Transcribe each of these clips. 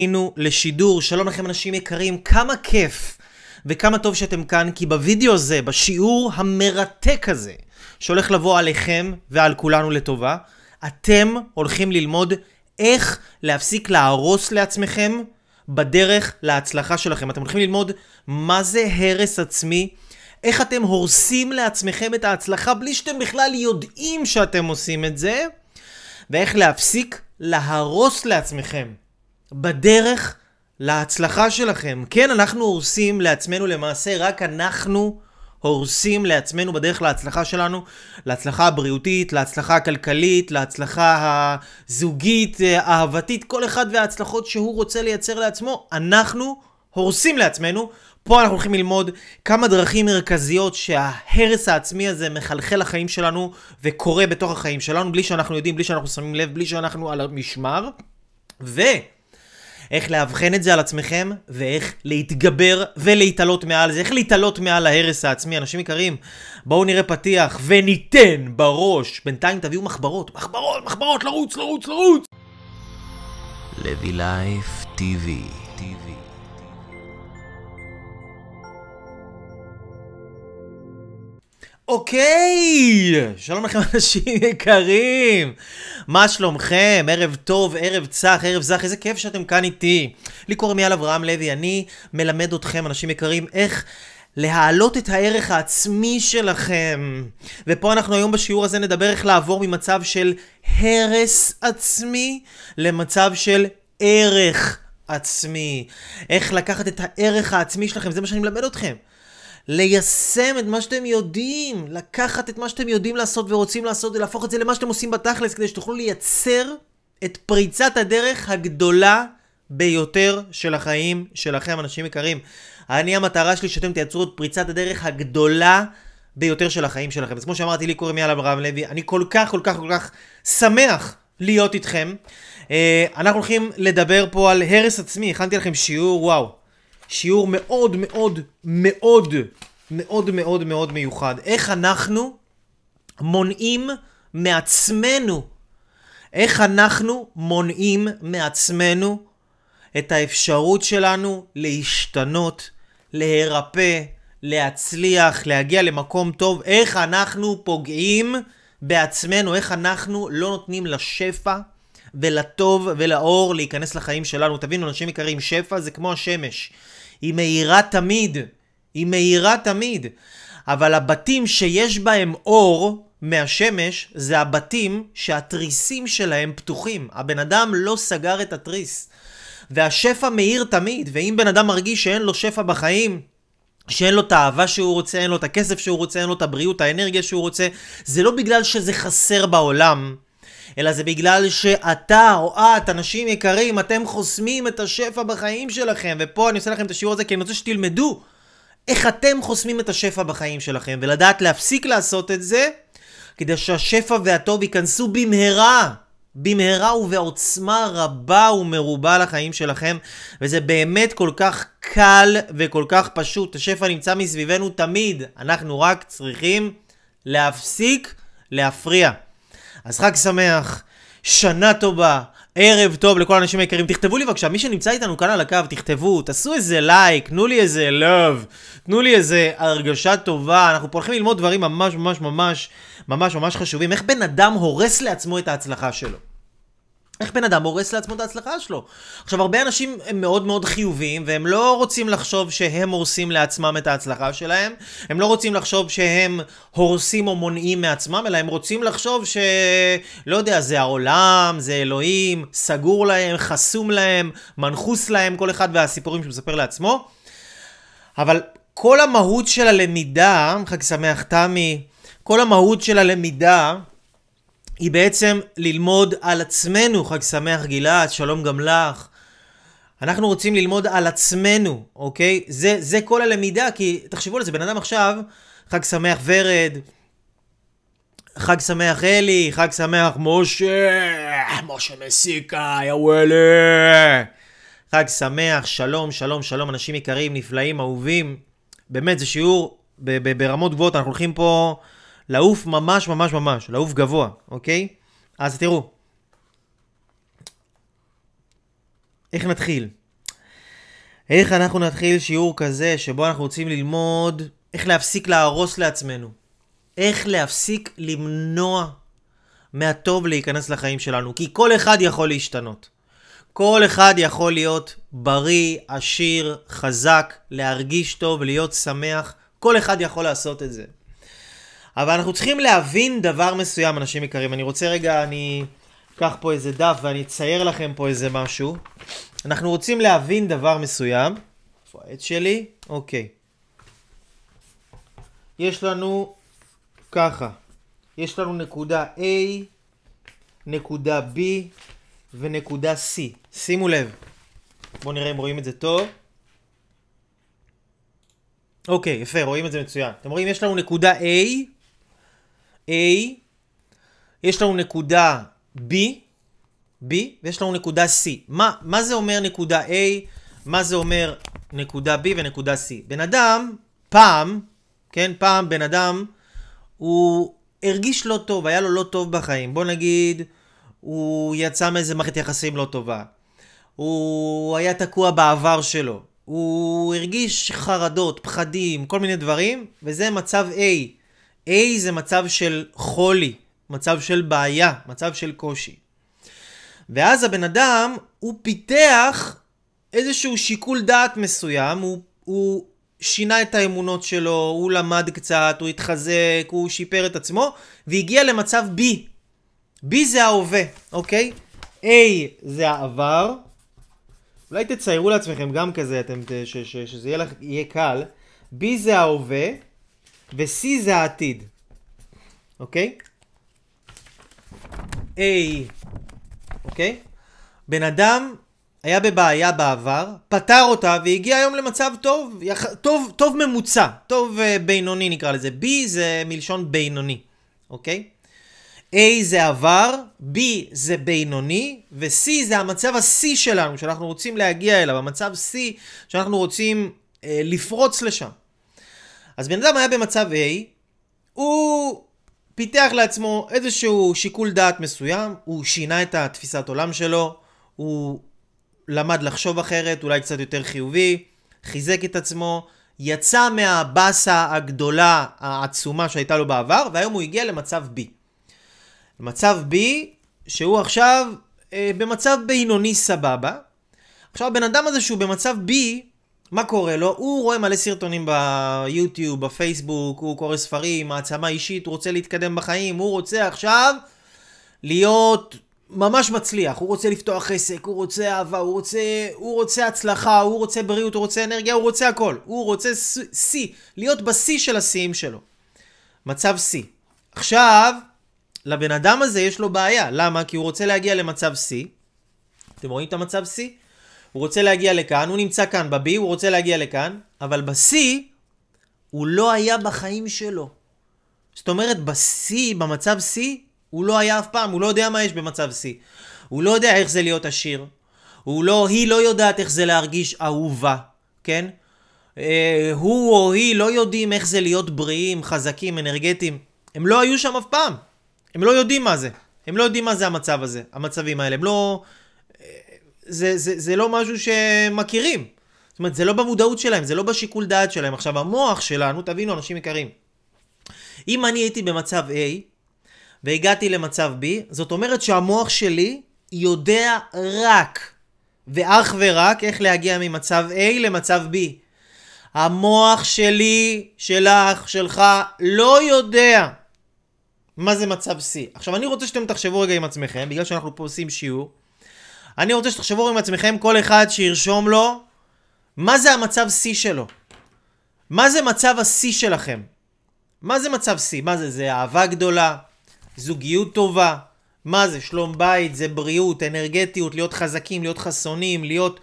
היינו לשידור. שלום לכם אנשים יקרים, כמה כיף וכמה טוב שאתם כאן, כי בווידאו הזה, בשיעור המרתק הזה שהולך לבוא עליכם ועל כולנו לטובה, אתם הולכים ללמוד איך להפסיק להרוס לעצמכם בדרך להצלחה שלכם. אתם הולכים ללמוד מה זה הרס עצמי, איך אתם הורסים לעצמכם את ההצלחה בלי שאתם בכלל יודעים שאתם עושים את זה, ואיך להפסיק להרוס לעצמכם בדרך להצלחה שלכם. כן, אנחנו הורסים לעצמנו, למעשה רק אנחנו הורסים לעצמנו בדרך להצלחה שלנו, להצלחה הבריאותית, להצלחה הכלכלית, להצלחה הזוגית, אהבתית, כל אחד וההצלחות שהוא רוצה לייצר לעצמו, אנחנו הורסים לעצמנו. פה אנחנו הולכים ללמוד כמה דרכים מרכזיות שההרס העצמי הזה מחלחל לחיים שלנו וקורה בתוך החיים שלנו, בלי שאנחנו יודעים, בלי שאנחנו שמים לב, בלי שאנחנו על המשמר, ו... איך להבחן את זה על עצמכם, ואיך להתגבר ולהתעלות מעל זה, איך להתעלות מעל ההרס העצמי. אנשים יקרים, בואו נראה פתיח וניתן בראש. בינתיים תביאו מחברות, מחברות, מחברות, לרוץ, לרוץ, לרוץ. לוי לייף TV. אוקיי, שלום לכם אנשים יקרים, מה שלומכם? ערב טוב, ערב צח, ערב זך, איזה כיף שאתם כאן איתי. לי קוראים אייל אברהם לוי, אני מלמד אתכם אנשים יקרים איך להעלות את הערך העצמי שלכם. ופה אנחנו היום בשיעור הזה נדבר איך לעבור ממצב של הרס עצמי למצב של ערך עצמי. איך לקחת את הערך העצמי שלכם, זה מה שאני מלמד אתכם. ליישם את מה שאתם יודעים, לקחת את מה שאתם יודעים לעשות ורוצים לעשות ולהפוך את זה למה שאתם עושים בתכלס, כדי שתוכלו לייצר את פריצת הדרך הגדולה ביותר של החיים שלכם. אנשים יקרים, אני המטרה שלי שאתם תייצרו את פריצת הדרך הגדולה ביותר של החיים שלכם. אז כמו שאמרתי, לי קוראים אייל אברהם לוי, אני כל כך כל כך כל כך שמח להיות איתכם. אנחנו הולכים לדבר פה על הרס עצמי. הכנתי לכם שיעור, וואו, שיעור מאוד מאוד מאוד מאוד מאוד מאוד מיוחד. איך אנחנו מונעים מעצמנו, איך אנחנו מונעים מעצמנו את האפשרות שלנו להשתנות, להירפא, להצליח, להגיע למקום טוב. איך אנחנו פוגעים בעצמנו, איך אנחנו לא נותנים לשפע ולטוב ולאור להיכנס לחיים שלנו. תבינו אנשים יקרים, שפע זה כמו השמש, היא מהירה תמיד, היא מהירה תמיד, אבל הבתים שיש בהם אור מהשמש זה הבתים שהתריסים שלהם פתוחים, הבן אדם לא סגר את התריס, והשפע מהיר תמיד. ואם בן אדם מרגיש שאין לו שפע בחיים, שאין לו את האהבה שהוא רוצה, אין לו את הכסף שהוא רוצה, אין לו את הבריאות, האנרגיה שהוא רוצה, זה לא בגלל שזה חסר בעולם, אלא זה בגלל שאתה או את, אנשים יקרים, אתם חוסמים את השפע בחיים שלכם. ופה אני עושה לכם את השיעור הזה כי אני רוצה שתלמדו איך אתם חוסמים את השפע בחיים שלכם, ולדעת להפסיק לעשות את זה, כדי שהשפע והטוב ייכנסו במהרה, במהרה ובעוצמה רבה ומרובה לחיים שלכם. וזה באמת כל כך קל וכל כך פשוט, השפע נמצא מסביבנו תמיד, אנחנו רק צריכים להפסיק להפריע. אז חג שמח, שנה טובה, ערב טוב לכל האנשים היקרים. תכתבו לי בבקשה, מי שנמצא איתנו כאן על הקו, תכתבו, תעשו איזה לייק, תנו לי איזה love, תנו לי איזה הרגשה טובה. אנחנו פה הולכים ללמוד דברים ממש ממש ממש ממש ממש חשובים. איך בן אדם הורס לעצמו את ההצלחה שלו. איך בן אדם הורס לעצמו את ההצלחה שלו. עכשיו, הרבה אנשים הם מאוד מאוד חיוביים, והם לא רוצים לחשוב שהם הורסים לעצמם את ההצלחה שלהם, הם לא רוצים לחשוב שהם הורסים או מונעים מעצמם, אלא הם רוצים לחשוב שלא יודע, זה העולם, זה אלוהים, סגור להם, חסום להם, מנחוס להם, כל אחד והסיפורים שמספר לעצמו. אבל כל המהות של הלמידה, חג שמח תמי, כל המהות של הלמידה, היא בעצם ללמוד על עצמנו. חג שמח גילת, שלום גם לך. אנחנו רוצים ללמוד על עצמנו, אוקיי? זה כל הלמידה, כי תחשבו על זה, בן אדם עכשיו, חג שמח ורד, חג שמח אלי, חג שמח משה, משה מסיקה, יאוולה. חג שמח, שלום, שלום, שלום, אנשים יקרים, נפלאים, אהובים. באמת, זה שיעור ברמות גבוהות, אנחנו הולכים פה... לעוף ממש ממש ממש, לעוף גבוה, אוקיי? אז תראו. איך נתחיל? איך אנחנו נתחיל שיעור כזה שבו אנחנו רוצים ללמוד איך להפסיק להרוס לעצמנו? איך להפסיק למנוע מהטוב להיכנס לחיים שלנו? כי כל אחד יכול להשתנות. כל אחד יכול להיות בריא, עשיר, חזק, להרגיש טוב, להיות שמח. כל אחד יכול לעשות את זה. אבל אנחנו צריכים להבין דבר מסוים, אנשים יקרים. אני רוצה רגע, אני אקח פה איזה דף ואני אצייר לכם פה איזה משהו. אנחנו רוצים להבין דבר מסוים. איפה העט שלי? אוקיי. יש לנו ככה. יש לנו נקודה A, נקודה B ונקודה C. שימו לב. בואו נראה אם רואים את זה טוב. אוקיי, יפה, רואים את זה מצוין. אתם רואים, יש לנו נקודה A, יש לנו נקודה B, ויש לנו נקודה C. מה זה אומר נקודה A? מה זה אומר נקודה B ונקודה C? בן אדם, פעם, כן, פעם בן אדם, הוא הרגיש לא טוב, היה לו לא טוב בחיים. בוא נגיד, הוא יצא מאיזה מערכת יחסים לא טובה. הוא היה תקוע בעבר שלו. הוא הרגיש חרדות, פחדים, כל מיני דברים, וזה מצב A. A זה מצב של חולי, מצב של בעיה, מצב של קושי. ואז הבן אדם, הוא פיתח איזשהו שיקול דעת מסוים, הוא שינה את האמונות שלו, הוא למד קצת, הוא התחזק, הוא שיפר את עצמו, והגיע למצב B. B זה ההווה, אוקיי? A זה העבר. אולי תציירו לעצמכם גם כזה, שזה יהיה קל. B זה ההווה, ו-C זה העתיד. אוקיי? A, אוקיי? בן אדם היה בבעיה בעבר, פתר אותה והגיע היום למצב טוב, טוב ממוצע, טוב בינוני נקרא לזה. B זה מלשון בינוני, אוקיי? A זה עבר, B זה בינוני, ו-C זה המצב ה-C שלנו, שאנחנו רוצים להגיע אליו, המצב C שאנחנו רוצים לפרוץ לשם. אז בן אדם היה במצב A, הוא פיתח לעצמו איזשהו שיקול דעת מסוים, הוא שינה את התפיסת עולם שלו, הוא למד לחשוב אחרת, אולי קצת יותר חיובי, חיזק את עצמו, יצא מהבאסה הגדולה העצומה שהייתה לו בעבר, והיום הוא הגיע למצב B. מצב B, שהוא עכשיו במצב בינוני סבבה. עכשיו הבן אדם הזה שהוא במצב B, מה קורה לו? הוא רואה מלא סרטונים ביוטיוב, בפייסבוק, הוא קורא ספרים, העצמה אישית, הוא רוצה להתקדם בחיים, הוא רוצה עכשיו להיות ממש מצליח, הוא רוצה לפתוח עסק, הוא רוצה אהבה, הוא רוצה הצלחה, הוא רוצה בריאות, הוא רוצה אנרגיה, הוא רוצה הכל. הוא רוצה C, להיות ב-C של ה-C'ים שלו. מצב C. עכשיו, לבן אדם הזה יש לו בעיה. למה? כי הוא רוצה להגיע למצב C. אתם רואים את המצב C? הוא רוצה להגיע לכאן, הוא נמצא כאן ב-B, הוא רוצה להגיע לכאן, אבל ב-C הוא לא היה בחיים שלו. זאת אומרת, ב-C, במצב C, הוא לא היה אף פעם, הוא לא יודע מה יש במצב C. הוא לא יודע איך זה להיות עשיר. היא לא יודעת איך זה להרגיש אהובה, כן? הוא או היא לא יודעים איך זה להיות בריאים, חזקים, אנרגטיים. הם לא היו שם אף פעם. הם לא יודעים מה זה. הם לא יודעים מה זה המצב הזה, המצבים האלה. הם לא... זה לא משהו שמכירים. זאת אומרת, זה לא במודעות שלהם, זה לא בשיקול דעת שלהם. עכשיו, המוח שלנו, תבינו, אנשים יקרים. אם אני הייתי במצב A, והגעתי למצב B, זאת אומרת שהמוח שלי יודע רק, ואך ורק, איך להגיע ממצב A למצב B. המוח שלי, שלך, שלך, לא יודע מה זה מצב C. עכשיו, אני רוצה שאתם תחשבו רגע עם עצמכם, בגלל שאנחנו פה עושים שיעור, אני רוצה שתחשבו עם עצמכם, כל אחד שירשום לו, מה זה המצב C שלו? מה זה מצב ה-C שלכם? מה זה מצב C? מה זה? זה אהבה גדולה, זוגיות טובה, מה זה? שלום בית, זה בריאות, אנרגטיות, להיות חזקים, להיות חסונים, להיות,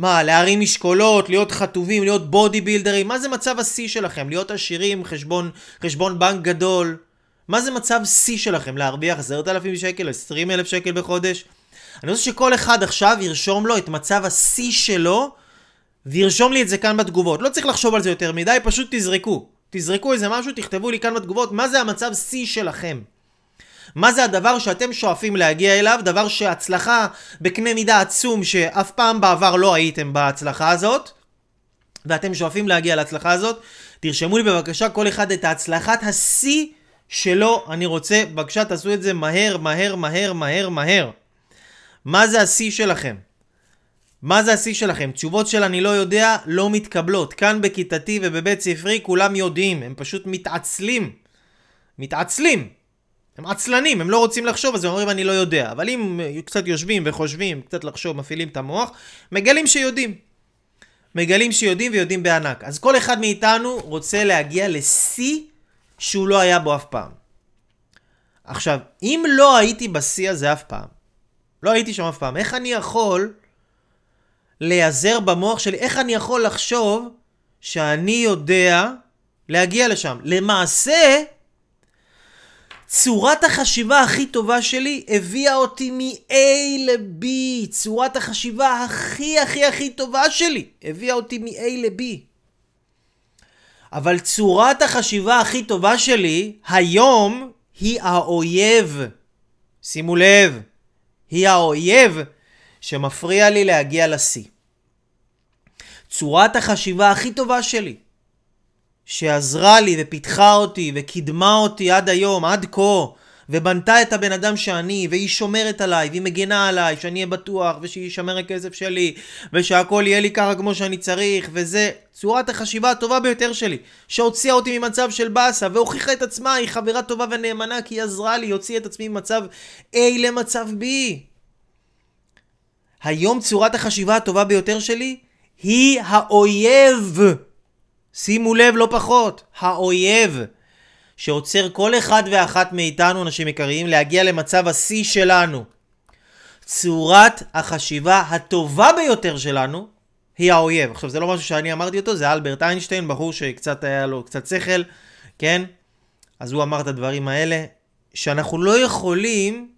להרים משקולות, להיות חטובים, להיות בודי בילדרים. מה זה מצב ה-C שלכם? להיות עשירים, חשבון בנק גדול. מה זה מצב C שלכם? להרוויח 10,000 שקל, 20,000 שקל בחודש? אני רוצה שכל אחד עכשיו ירשום לו את מצב ה-C שלו, וירשום לי את זה כאן בתגובות. לא צריך לחשוב על זה יותר מדי, פשוט תזרקו. תזרקו איזה משהו, תכתבו לי כאן בתגובות, מה זה המצב C שלכם? מה זה הדבר שאתם שואפים להגיע אליו, דבר שהצלחה בקנה מידה עצום שאף פעם בעבר לא הייתם בהצלחה הזאת, ואתם שואפים להגיע להצלחה הזאת. תרשמו לי בבקשה כל אחד את ההצלחת השיא שלו, אני רוצה, בבקשה תעשו את זה מהר, מהר, מהר, מהר, מהר. מה זה השיא שלכם? מה זה השיא שלכם? תשובות של אני לא יודע לא מתקבלות. כאן בכיתתי ובבית ספרי כולם יודעים, הם פשוט מתעצלים. מתעצלים. הם עצלנים, הם לא רוצים לחשוב, אז הם אומרים אני לא יודע. אבל אם קצת יושבים וחושבים, קצת לחשוב, מפעילים את המוח, מגלים שיודעים. מגלים שיודעים ויודעים בענק. אז כל אחד מאיתנו רוצה להגיע לשיא שהוא לא היה בו אף פעם. עכשיו, אם לא הייתי בשיא הזה אף פעם, לא הייתי שם אף פעם, איך אני יכול להיעזר במוח שלי, איך אני יכול לחשוב שאני יודע להגיע לשם? למעשה, צורת החשיבה הכי טובה שלי הביאה אותי מ-A ל-B. צורת החשיבה הכי הכי הכי טובה שלי הביאה אותי מ-A ל-B. אבל צורת החשיבה הכי טובה שלי היום היא האויב. שימו לב, היא האויב שמפריע לי להגיע לשיא. צורת החשיבה הכי טובה שלי, שעזרה לי ופיתחה אותי וקידמה אותי עד היום, עד כה, ובנתה את הבן אדם שאני, והיא שומרת עליי, והיא מגנה עליי, שאני אהיה בטוח, ושהיא שמר הכסף שלי, ושהכל יהיה לי ככה כמו שאני צריך, וזה צורת החשיבה הטובה ביותר שלי, שהוציאה אותי ממצב של בסה, והוכיחה את עצמה, היא חברה טובה ונאמנה, כי היא עזרה לי, הוציאה את עצמי ממצב A למצב B. היום צורת החשיבה הטובה ביותר שלי היא האויב. שימו לב, לא פחות, האויב שעוצר כל אחד ואחת מאיתנו, אנשים יקרים, להגיע למצב השיא שלנו. צורת החשיבה הטובה ביותר שלנו היא האויב. עכשיו, זה לא משהו שאני אמרתי אותו, זה אלברט איינשטיין, בחור שקצת היה לו קצת שכל, כן? אז הוא אמר את הדברים האלה, שאנחנו לא יכולים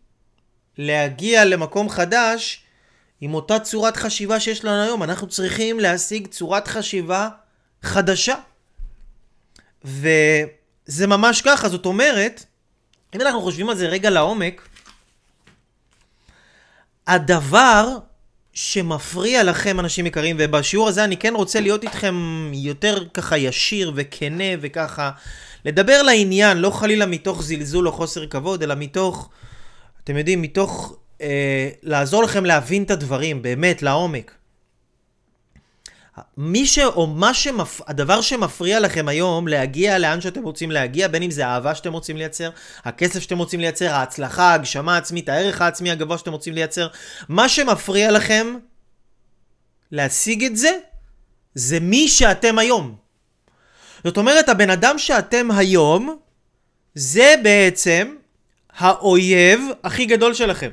להגיע למקום חדש עם אותה צורת חשיבה שיש לנו היום. אנחנו צריכים להשיג צורת חשיבה חדשה. וזה ממש ככה, זאת אומרת, אם אנחנו חושבים על זה רגע לעומק, הדבר שמפריע לכם, אנשים יקרים, ובשיעור הזה אני כן רוצה להיות איתכם יותר ככה ישיר וכנה וככה, לדבר לעניין, לא חלילה מתוך זלזול או חוסר כבוד, אלא מתוך, אתם יודעים, מתוך לעזור לכם להבין את הדברים, באמת, לעומק. מי ש... או מה הדבר שמפריע לכם היום להגיע לאן שאתם רוצים להגיע, בין אם זה האהבה שאתם רוצים לייצר, הכסף שאתם רוצים לייצר, ההצלחה, הגשמה העצמית, הערך העצמי הגבוה שאתם רוצים לייצר, מה שמפריע לכם להשיג את זה, זה מי שאתם היום. זאת אומרת, הבן אדם שאתם היום, זה בעצם האויב הכי גדול שלכם.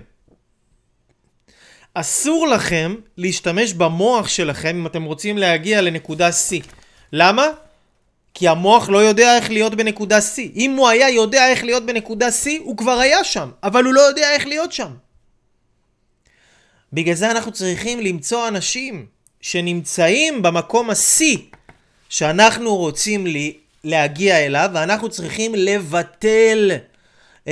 אסור לכם להשתמש במוח שלכם אם אתם רוצים להגיע לנקודה C. למה? כי המוח לא יודע איך להיות בנקודה C. אם הוא היה יודע איך להיות בנקודה C, הוא כבר היה שם, אבל הוא לא יודע איך להיות שם. בגלל זה אנחנו צריכים למצוא אנשים שנמצאים במקום ה-C שאנחנו רוצים להגיע אליו, ואנחנו צריכים לבטל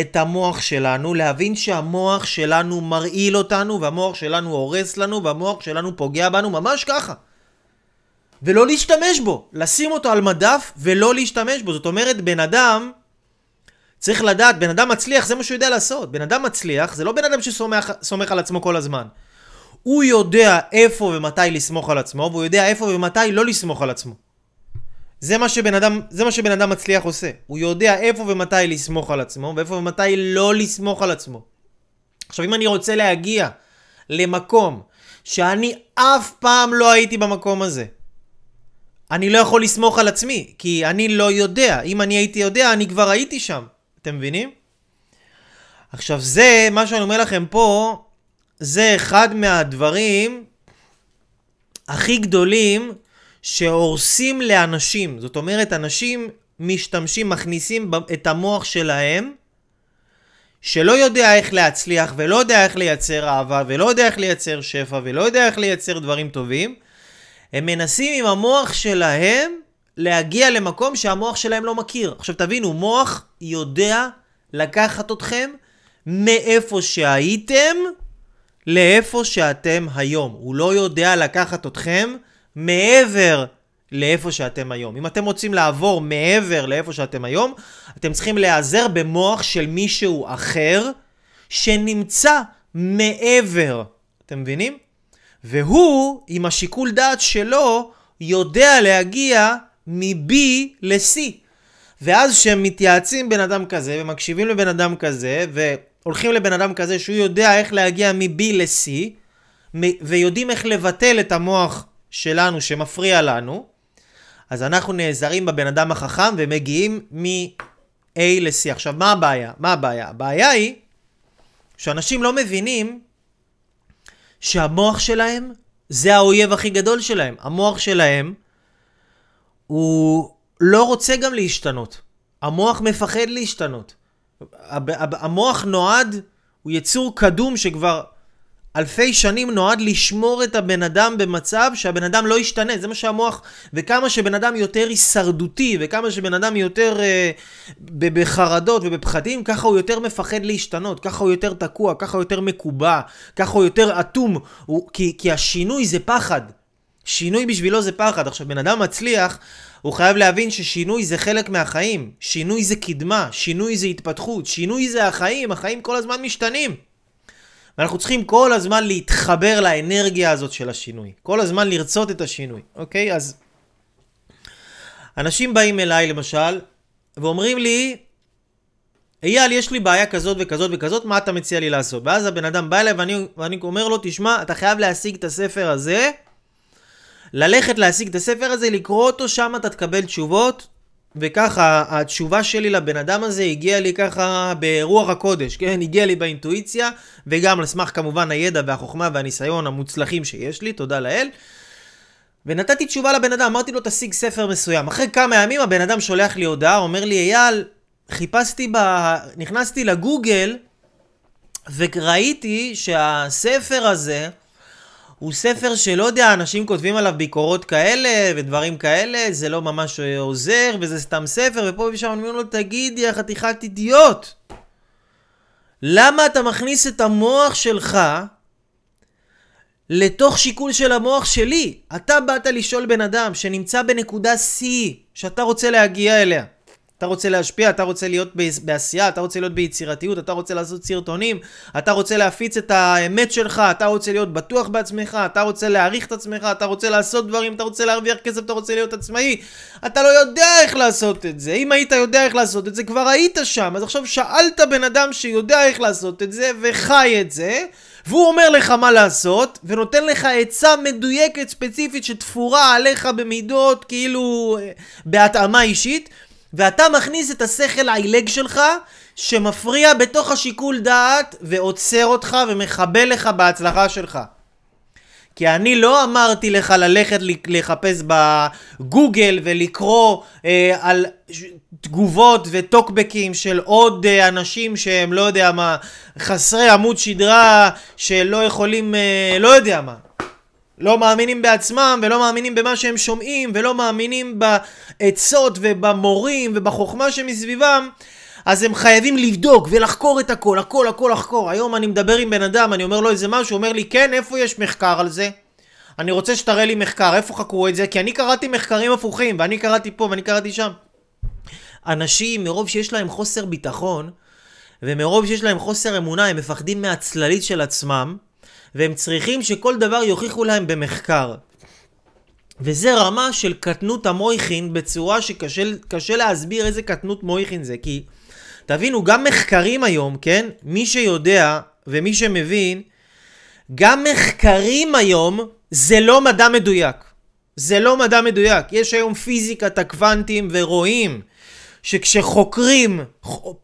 את המוח שלנו, להבין שהמוח שלנו מרעיל אותנו, והמוח שלנו הורס לנו, והמוח שלנו פוגע בנו, ממש ככה. ולא להשתמש בו, לשים אותו על מדף ולא להשתמש בו. זאת אומרת, בן אדם צריך לדעת, בן אדם מצליח, זה מה שהוא יודע לעשות. בן אדם מצליח, זה לא בן אדם שסומך על עצמו כל הזמן. הוא יודע איפה ומתי לסמוך על עצמו, והוא יודע איפה ומתי לא לסמוך על עצמו. זה מה שבן אדם מצליח עושה. הוא יודע איפה ומתי לסמוך על עצמו, ואיפה ומתי לא לסמוך על עצמו. עכשיו, אם אני רוצה להגיע למקום שאני אף פעם לא הייתי במקום הזה, אני לא יכול לסמוך על עצמי, כי אני לא יודע. אם אני הייתי יודע, אני כבר הייתי שם. אתם מבינים? עכשיו, זה, מה שאני אומר לכם פה, זה אחד מהדברים הכי גדולים שהורסים לאנשים. זאת אומרת, אנשים משתמשים, מכניסים את המוח שלהם, שלא יודע איך להצליח, ולא יודע איך לייצר אהבה, ולא יודע איך לייצר שפע, ולא יודע איך לייצר דברים טובים. הם מנסים עם המוח שלהם להגיע למקום שהמוח שלהם לא מכיר. עכשיו תבינו, מוח יודע לקחת אתכם מאיפה שהייתם לאיפה שאתם היום. הוא לא יודע לקחת אתכם מעבר לאיפה שאתם היום. אם אתם רוצים לעבור מעבר לאיפה שאתם היום, אתם צריכים להיעזר במוח של מישהו אחר שנמצא מעבר. אתם מבינים? והוא, עם השיקול דעת שלו, יודע להגיע מ-B ל-C. ואז שמתייעצים בן אדם כזה ומקשיבים לבן אדם כזה והולכים לבן אדם כזה שהוא יודע איך להגיע מ-B ל-C ויודעים איך לבטל את המוח שלנו שמפריע לנו, אז אנחנו נעזרים בבן אדם החכם ומגיעים מ-A ל-C. עכשיו, מה הבעיה? הבעיה היא שאנשים לא מבינים שהמוח שלהם זה האויב הכי גדול שלהם. המוח שלהם הוא לא רוצה גם להשתנות. המוח מפחד להשתנות. המוח נועד, הוא יצור קדום שכבר אלפי שנים נועד לשמור את הבן אדם במצב שהבן אדם לא ישתנה. זה מה שהמוח, וכמה שבן אדם יותר הישרדותי, וכמה שבן אדם יותר בחרדות ובפחדים, ככה הוא יותר מפחד להשתנות, ככה הוא יותר תקוע, ככה הוא יותר מקובע, ככה הוא יותר אטום, כי השינוי זה פחד. שינוי בשבילו זה פחד. עכשיו, בן אדם מצליח, הוא חייב להבין ששינוי זה חלק מהחיים. שינוי זה קדמה, שינוי זה התפתחות, שינוי זה החיים. החיים כל הזמן משתנים. ואנחנו צריכים כל הזמן להתחבר לאנרגיה הזאת של השינוי. כל הזמן לרצות את השינוי. אוקיי? אז אנשים באים אליי למשל ואומרים לי, אייל, יש לי בעיה כזאת וכזאת וכזאת, מה אתה מציע לי לעשות? ואז הבן אדם בא אליי ואני אומר לו, תשמע, אתה חייב להשיג את הספר הזה, ללכת להשיג את הספר הזה, לקרוא אותו, שם אתה תקבל תשובות. וככה התשובה שלי לבן אדם הזה הגיעה לי ככה ברוח הקודש, כן? הגיעה לי באינטואיציה, וגם לסמך כמובן הידע והחוכמה והניסיון המוצלחים שיש לי, תודה לאל. ונתתי תשובה לבן אדם, אמרתי לו תשיג ספר מסוים. אחרי כמה ימים הבן אדם שולח לי הודעה, אומר לי, אייל, נכנסתי לגוגל וראיתי שהספר הזה הוא ספר שלא יודע, אנשים כותבים עליו ביקורות כאלה ודברים כאלה, זה לא ממש עוזר וזה סתם ספר, ופה ושם אני אומר לו, תגיד, יא חתיכת אידיוט, למה אתה מכניס את המוח שלך לתוך שיקול של המוח שלי? אתה באת לשאול בן אדם שנמצא בנקודה C, שאתה רוצה להגיע אליה. אתה רוצה להשפיע, אתה רוצה להיות בעשייה, אתה רוצה להיות ביצירתיות, אתה רוצה לעשות סרטונים, אתה רוצה להפיץ את האמת שלך, אתה רוצה להיות בטוח בעצמך, אתה רוצה להעריך את עצמך, אתה רוצה לעשות דברים, אתה רוצה להרוויח כסף, אתה רוצה להיות עצמאי. אתה לא יודע איך לעשות את זה. אם היית יודע איך לעשות את זה, כבר היית שם. אז עכשיו שאלת בן אדם שיודע איך לעשות את זה וחי את זה, והוא אומר לך מה לעשות, ונותן לך עצה מדויקת ספציפית שתפורה עליך במידות, כאילו בהתאמה אישית, ואתה מכניס את השכל העילג שלך שמפריע בתוך השיקול דעת ועוצר אותך ומחבל לך בהצלחה שלך. כי אני לא אמרתי לך ללכת לחפש בגוגל ולקרוא על תגובות וטוקבקים של עוד אנשים שהם לא יודע מה, חסרי עמוד שדרה, שלא יכולים, לא יודע מה. לא מאמינים בעצמם ולא מאמינים במה שהם שומעים ולא מאמינים בעצות ובמורים ובחוכמה שמסביבם, אז הם חייבים לבדוק ולחקור את הכל, הכל, הכל, לחקור. היום אני מדבר עם בן אדם, אני אומר לו איזה משהו, אומר לי, כן, איפה יש מחקר על זה? אני רוצה שתראה לי מחקר, איפה חקרו את זה? כי אני קראתי מחקרים הפוכים, ואני קראתי פה ואני קראתי שם. אנשים, מרוב שיש להם חוסר ביטחון ומרוב שיש להם חוסר אמונה, הם מפחדים מהצללית של עצמם, והם צריכים שכל דבר יוכיחו להם במחקר. וזה רמה של קטנות המויכין בצורה שקשה להסביר איזה קטנות מויכין זה. כי תבינו, גם מחקרים היום, כן? מי שיודע ומי שמבין, גם מחקרים היום זה לא מדע מדויק. זה לא מדע מדויק. יש היום פיזיקת הקוונטים ורואים שכשחוקרים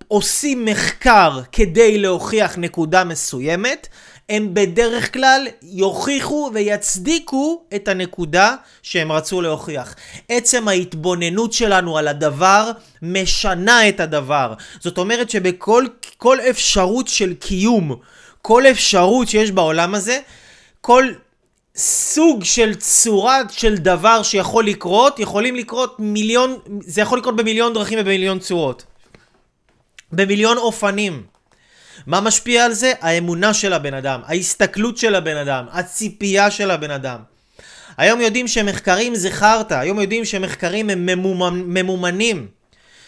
עושים מחקר כדי להוכיח נקודה מסוימת, הם בדרך כלל יוכיחו ויצדיקו את הנקודה שהם רצו להוכיח. עצם ההתבוננות שלנו על הדבר משנה את הדבר. זאת אומרת שבכל אפשרות של קיום, כל אפשרות שיש בעולם הזה, כל סוג של צורה של דבר שיכול לקרות, זה יכול לקרות במיליון דרכים ובמיליון צורות. במיליון אופנים. מה משפיע על זה? האמונה של הבן אדם, ההסתכלות של הבן אדם, הציפייה של הבן אדם. היום יודעים שמחקרים זה חרטא, היום יודעים שמחקרים הם ממומנים.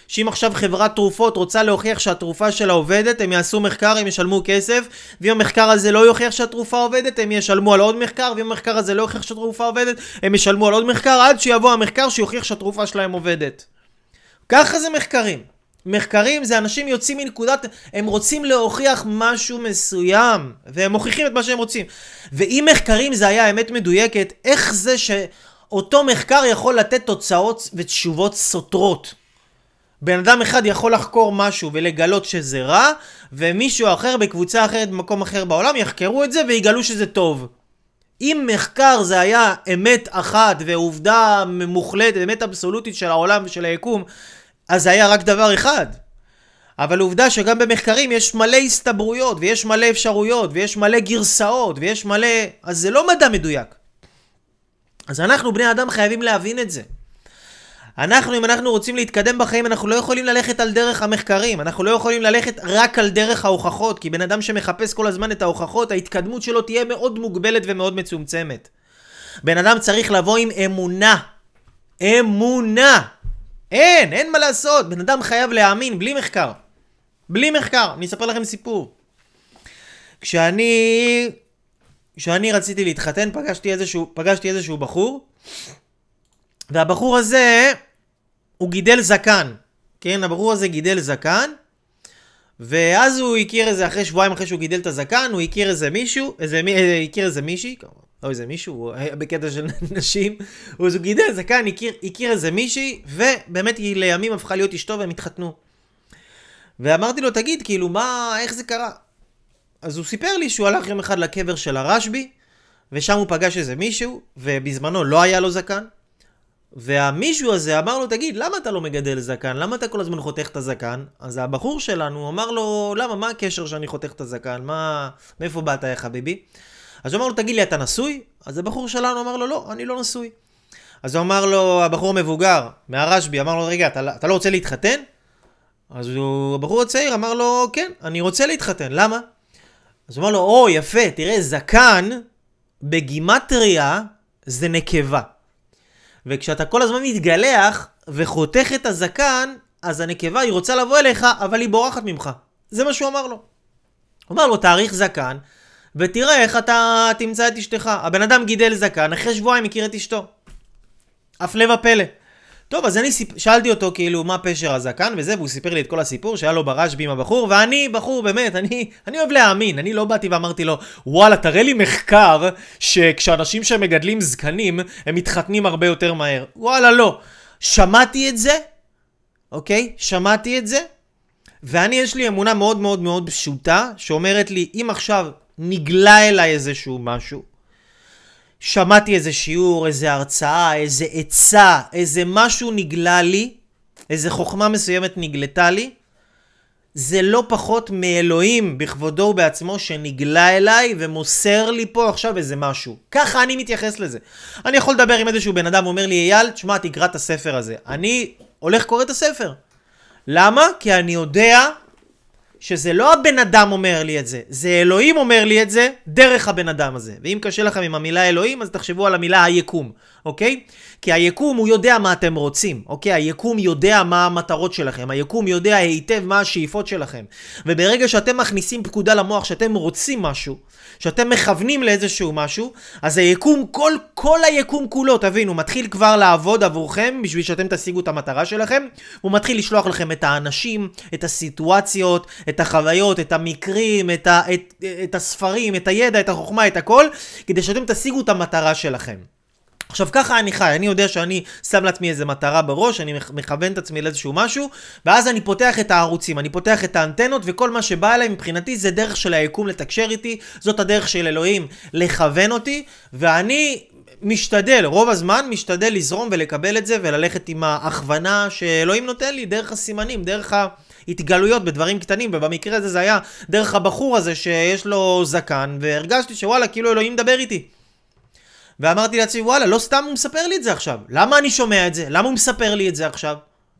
שאם עכשיו חברת תרופות רוצה להוכיח שהתרופה שלה עובדת, הם יעשו מחקר, הם ישלמו כסף, ואם המחקר הזה לא יוכיח שהתרופה עובדת, הם ישלמו על עוד מחקר, ואם המחקר הזה לא יוכיח שהתרופה עובדת, הם ישלמו על עוד מחקר, עד שיבוא המחקר שיוכיח שהתרופה שלהם עובדת. ככה זה מחקרים. מחקרים זה אנשים יוצאים מנקודת, הם רוצים להוכיח משהו מסוים, והם מוכיחים את מה שהם רוצים. ואם מחקרים זה היה האמת מדויקת, איך זה שאותו מחקר יכול לתת תוצאות ותשובות סותרות? בן אדם אחד יכול לחקור משהו ולגלות שזה רע, ומישהו אחר בקבוצה אחרת במקום אחר בעולם יחקרו את זה ויגלו שזה טוב. אם מחקר זה היה אמת אחת ועובדה מוחלטת, אמת אבסולוטית של העולם ושל היקום, אז זה היה רק דבר אחד. אבל עובדה שגם במחקרים יש מלא הסתברויות ויש מלא אפשרויות ויש מלא גרסאות ויש מלא... אז זה לא מדע מדויק. אז אנחנו בני אדם חייבים להבין את זה. אנחנו, אם אנחנו רוצים להתקדם בחיים, אנחנו לא יכולים ללכת על דרך המחקרים, אנחנו לא יכולים ללכת רק על דרך ההוכחות, כי בן אדם שמחפש כל הזמן את ההוכחות, ההתקדמות שלו תהיה מאוד מוגבלת ומאוד מצומצמת. בן אדם צריך לבוא עם אמונה. אמונה. אין מה לעשות. בן אדם חייב להאמין, בלי מחקר. בלי מחקר. אני אספר לכם סיפור. כשאני רציתי להתחתן, פגשתי איזשהו בחור, והבחור הזה הוא גידל זקן, כן? הבחור הזה גידל זקן, ואז הוא הכיר איזה, אחרי שבועיים אחרי שהוא גידל את הזקן, הוא הכיר איזה מישהו, הכיר איזה מישהו, בקטע של נשים, הוא גידל זקן, הכיר איזה מישהי, ובאמת היא לימים הפכה להיות אשתו והם התחתנו. ואמרתי לו, תגיד, כאילו, מה, איך זה קרה? אז הוא סיפר לי שהוא הלך יום אחד לקבר של הרשב"י, ושם הוא פגש איזה מישהו, ובזמנו לא היה לו זקן, והמישהו הזה אמר לו, תגיד, למה אתה לא מגדל זקן? למה אתה כל הזמן חותך את הזקן? אז הבחור שלנו אמר לו, למה? מה הקשר שאני חותך את הזקן? מאיפה באת, יא חביבי? אז הוא אמר לו, תגיד לי, אתה נשוי? אז הבחור שלנו אמר לו, לא, אני לא נשוי. אז הוא אמר לו, הבחור מבוגר, מהרשב"י, אמר לו, רגע, אתה לא רוצה להתחתן? אז הבחור הצעיר אמר לו, כן, אני רוצה להתחתן, למה? אז הוא אמר לו, או, יפה, תראה, זקן בגימטריה זה נקבה. וכשאתה כל הזמן מתגלח וחותך את הזקן, אז הנקבה היא רוצה לבוא אליך, אבל היא בורחת ממך. זה מה שהוא אמר לו. הוא אמר לו, תאריך זקן, ותראה איך אתה תמצא את אשתך. הבן אדם גידל זקן, אחרי שבועיים הכיר את אשתו. הפלא ופלא. טוב, אז אני שאלתי אותו כאילו מה פשר הזקן וזה, והוא סיפר לי את כל הסיפור שהיה לו ברשב"י עם הבחור, ואני בחור, באמת, אני אוהב להאמין. אני לא באתי ואמרתי לו, וואלה, תראה לי מחקר שכשאנשים שמגדלים זקנים, הם מתחתנים הרבה יותר מהר. וואלה, לא. שמעתי את זה, אוקיי? שמעתי את זה, ואני יש לי אמונה מאוד מאוד מאוד פשוטה, שאומרת לי, אם עכשיו נגלה אליי איזשהו משהו, שמעתי איזה שיעור, איזה הרצאה, איזה עצה, איזה משהו נגלה לי, איזה חוכמה מסוימת נגלתה לי, זה לא פחות מאלוהים בכבודו ובעצמו שנגלה אליי ומוסר לי פה עכשיו איזה משהו. ככה אני מתייחס לזה. אני יכול לדבר עם איזשהו בן אדם, אומר לי, אייל, תשמע, תקרא את הספר הזה. אני הולך קורא את הספר. למה? כי אני יודע שזה לא הבן אדם אומר לי את זה, זה אלוהים אומר לי את זה דרך הבן אדם הזה. ואם קשה לכם עם המילה אלוהים, אז תחשבו על המילה היקום, אוקיי? כי היקום הוא יודע מה אתם רוצים, אוקיי? היקום יודע מה המטרות שלכם, היקום יודע היטב מה השאיפות שלכם. וברגע שאתם מכניסים פקודה למוח שאתם רוצים משהו, שאתם מכוונים לאיזשהו משהו, אז היקום, כל היקום כולו, תבינו, מתחיל כבר לעבוד עבורכם בשביל שאתם תשיגו את המטרה שלכם. הוא מתחיל לשלוח לכם את האנשים, את הסיטואציות, את החוויות, את המקרים, את הספרים, את הידע, את החוכמה, את הכל, כדי שאתם תשיגו את המטרה שלכם. עכשיו, ככה אני חי. אני יודע שאני שם לעצמי איזה מטרה בראש, אני מכוון את עצמי לאיזשהו משהו, ואז אני פותח את הערוצים, אני פותח את האנטנות, וכל מה שבא אליי מבחינתי זה דרך של היקום לתקשר איתי, זאת הדרך של אלוהים לכוון אותי, ואני משתדל, רוב הזמן משתדל לזרום ולקבל את זה, וללכת עם ההכוונה שאלוהים נותן לי, דרך הסימנים, דרך התגלויות בדברים קטנים, ובמקרה הזה זה היה דרך הבחור הזה שיש לו זקן, והרגשתי שוואלה, כאילו אלוהים מדבר איתי. ואמרתי לעצמי, וואלה, לא סתם הוא מספר לי את זה עכשיו. למה אני שומע את זה? למה הוא מספר לי את זה עכשיו?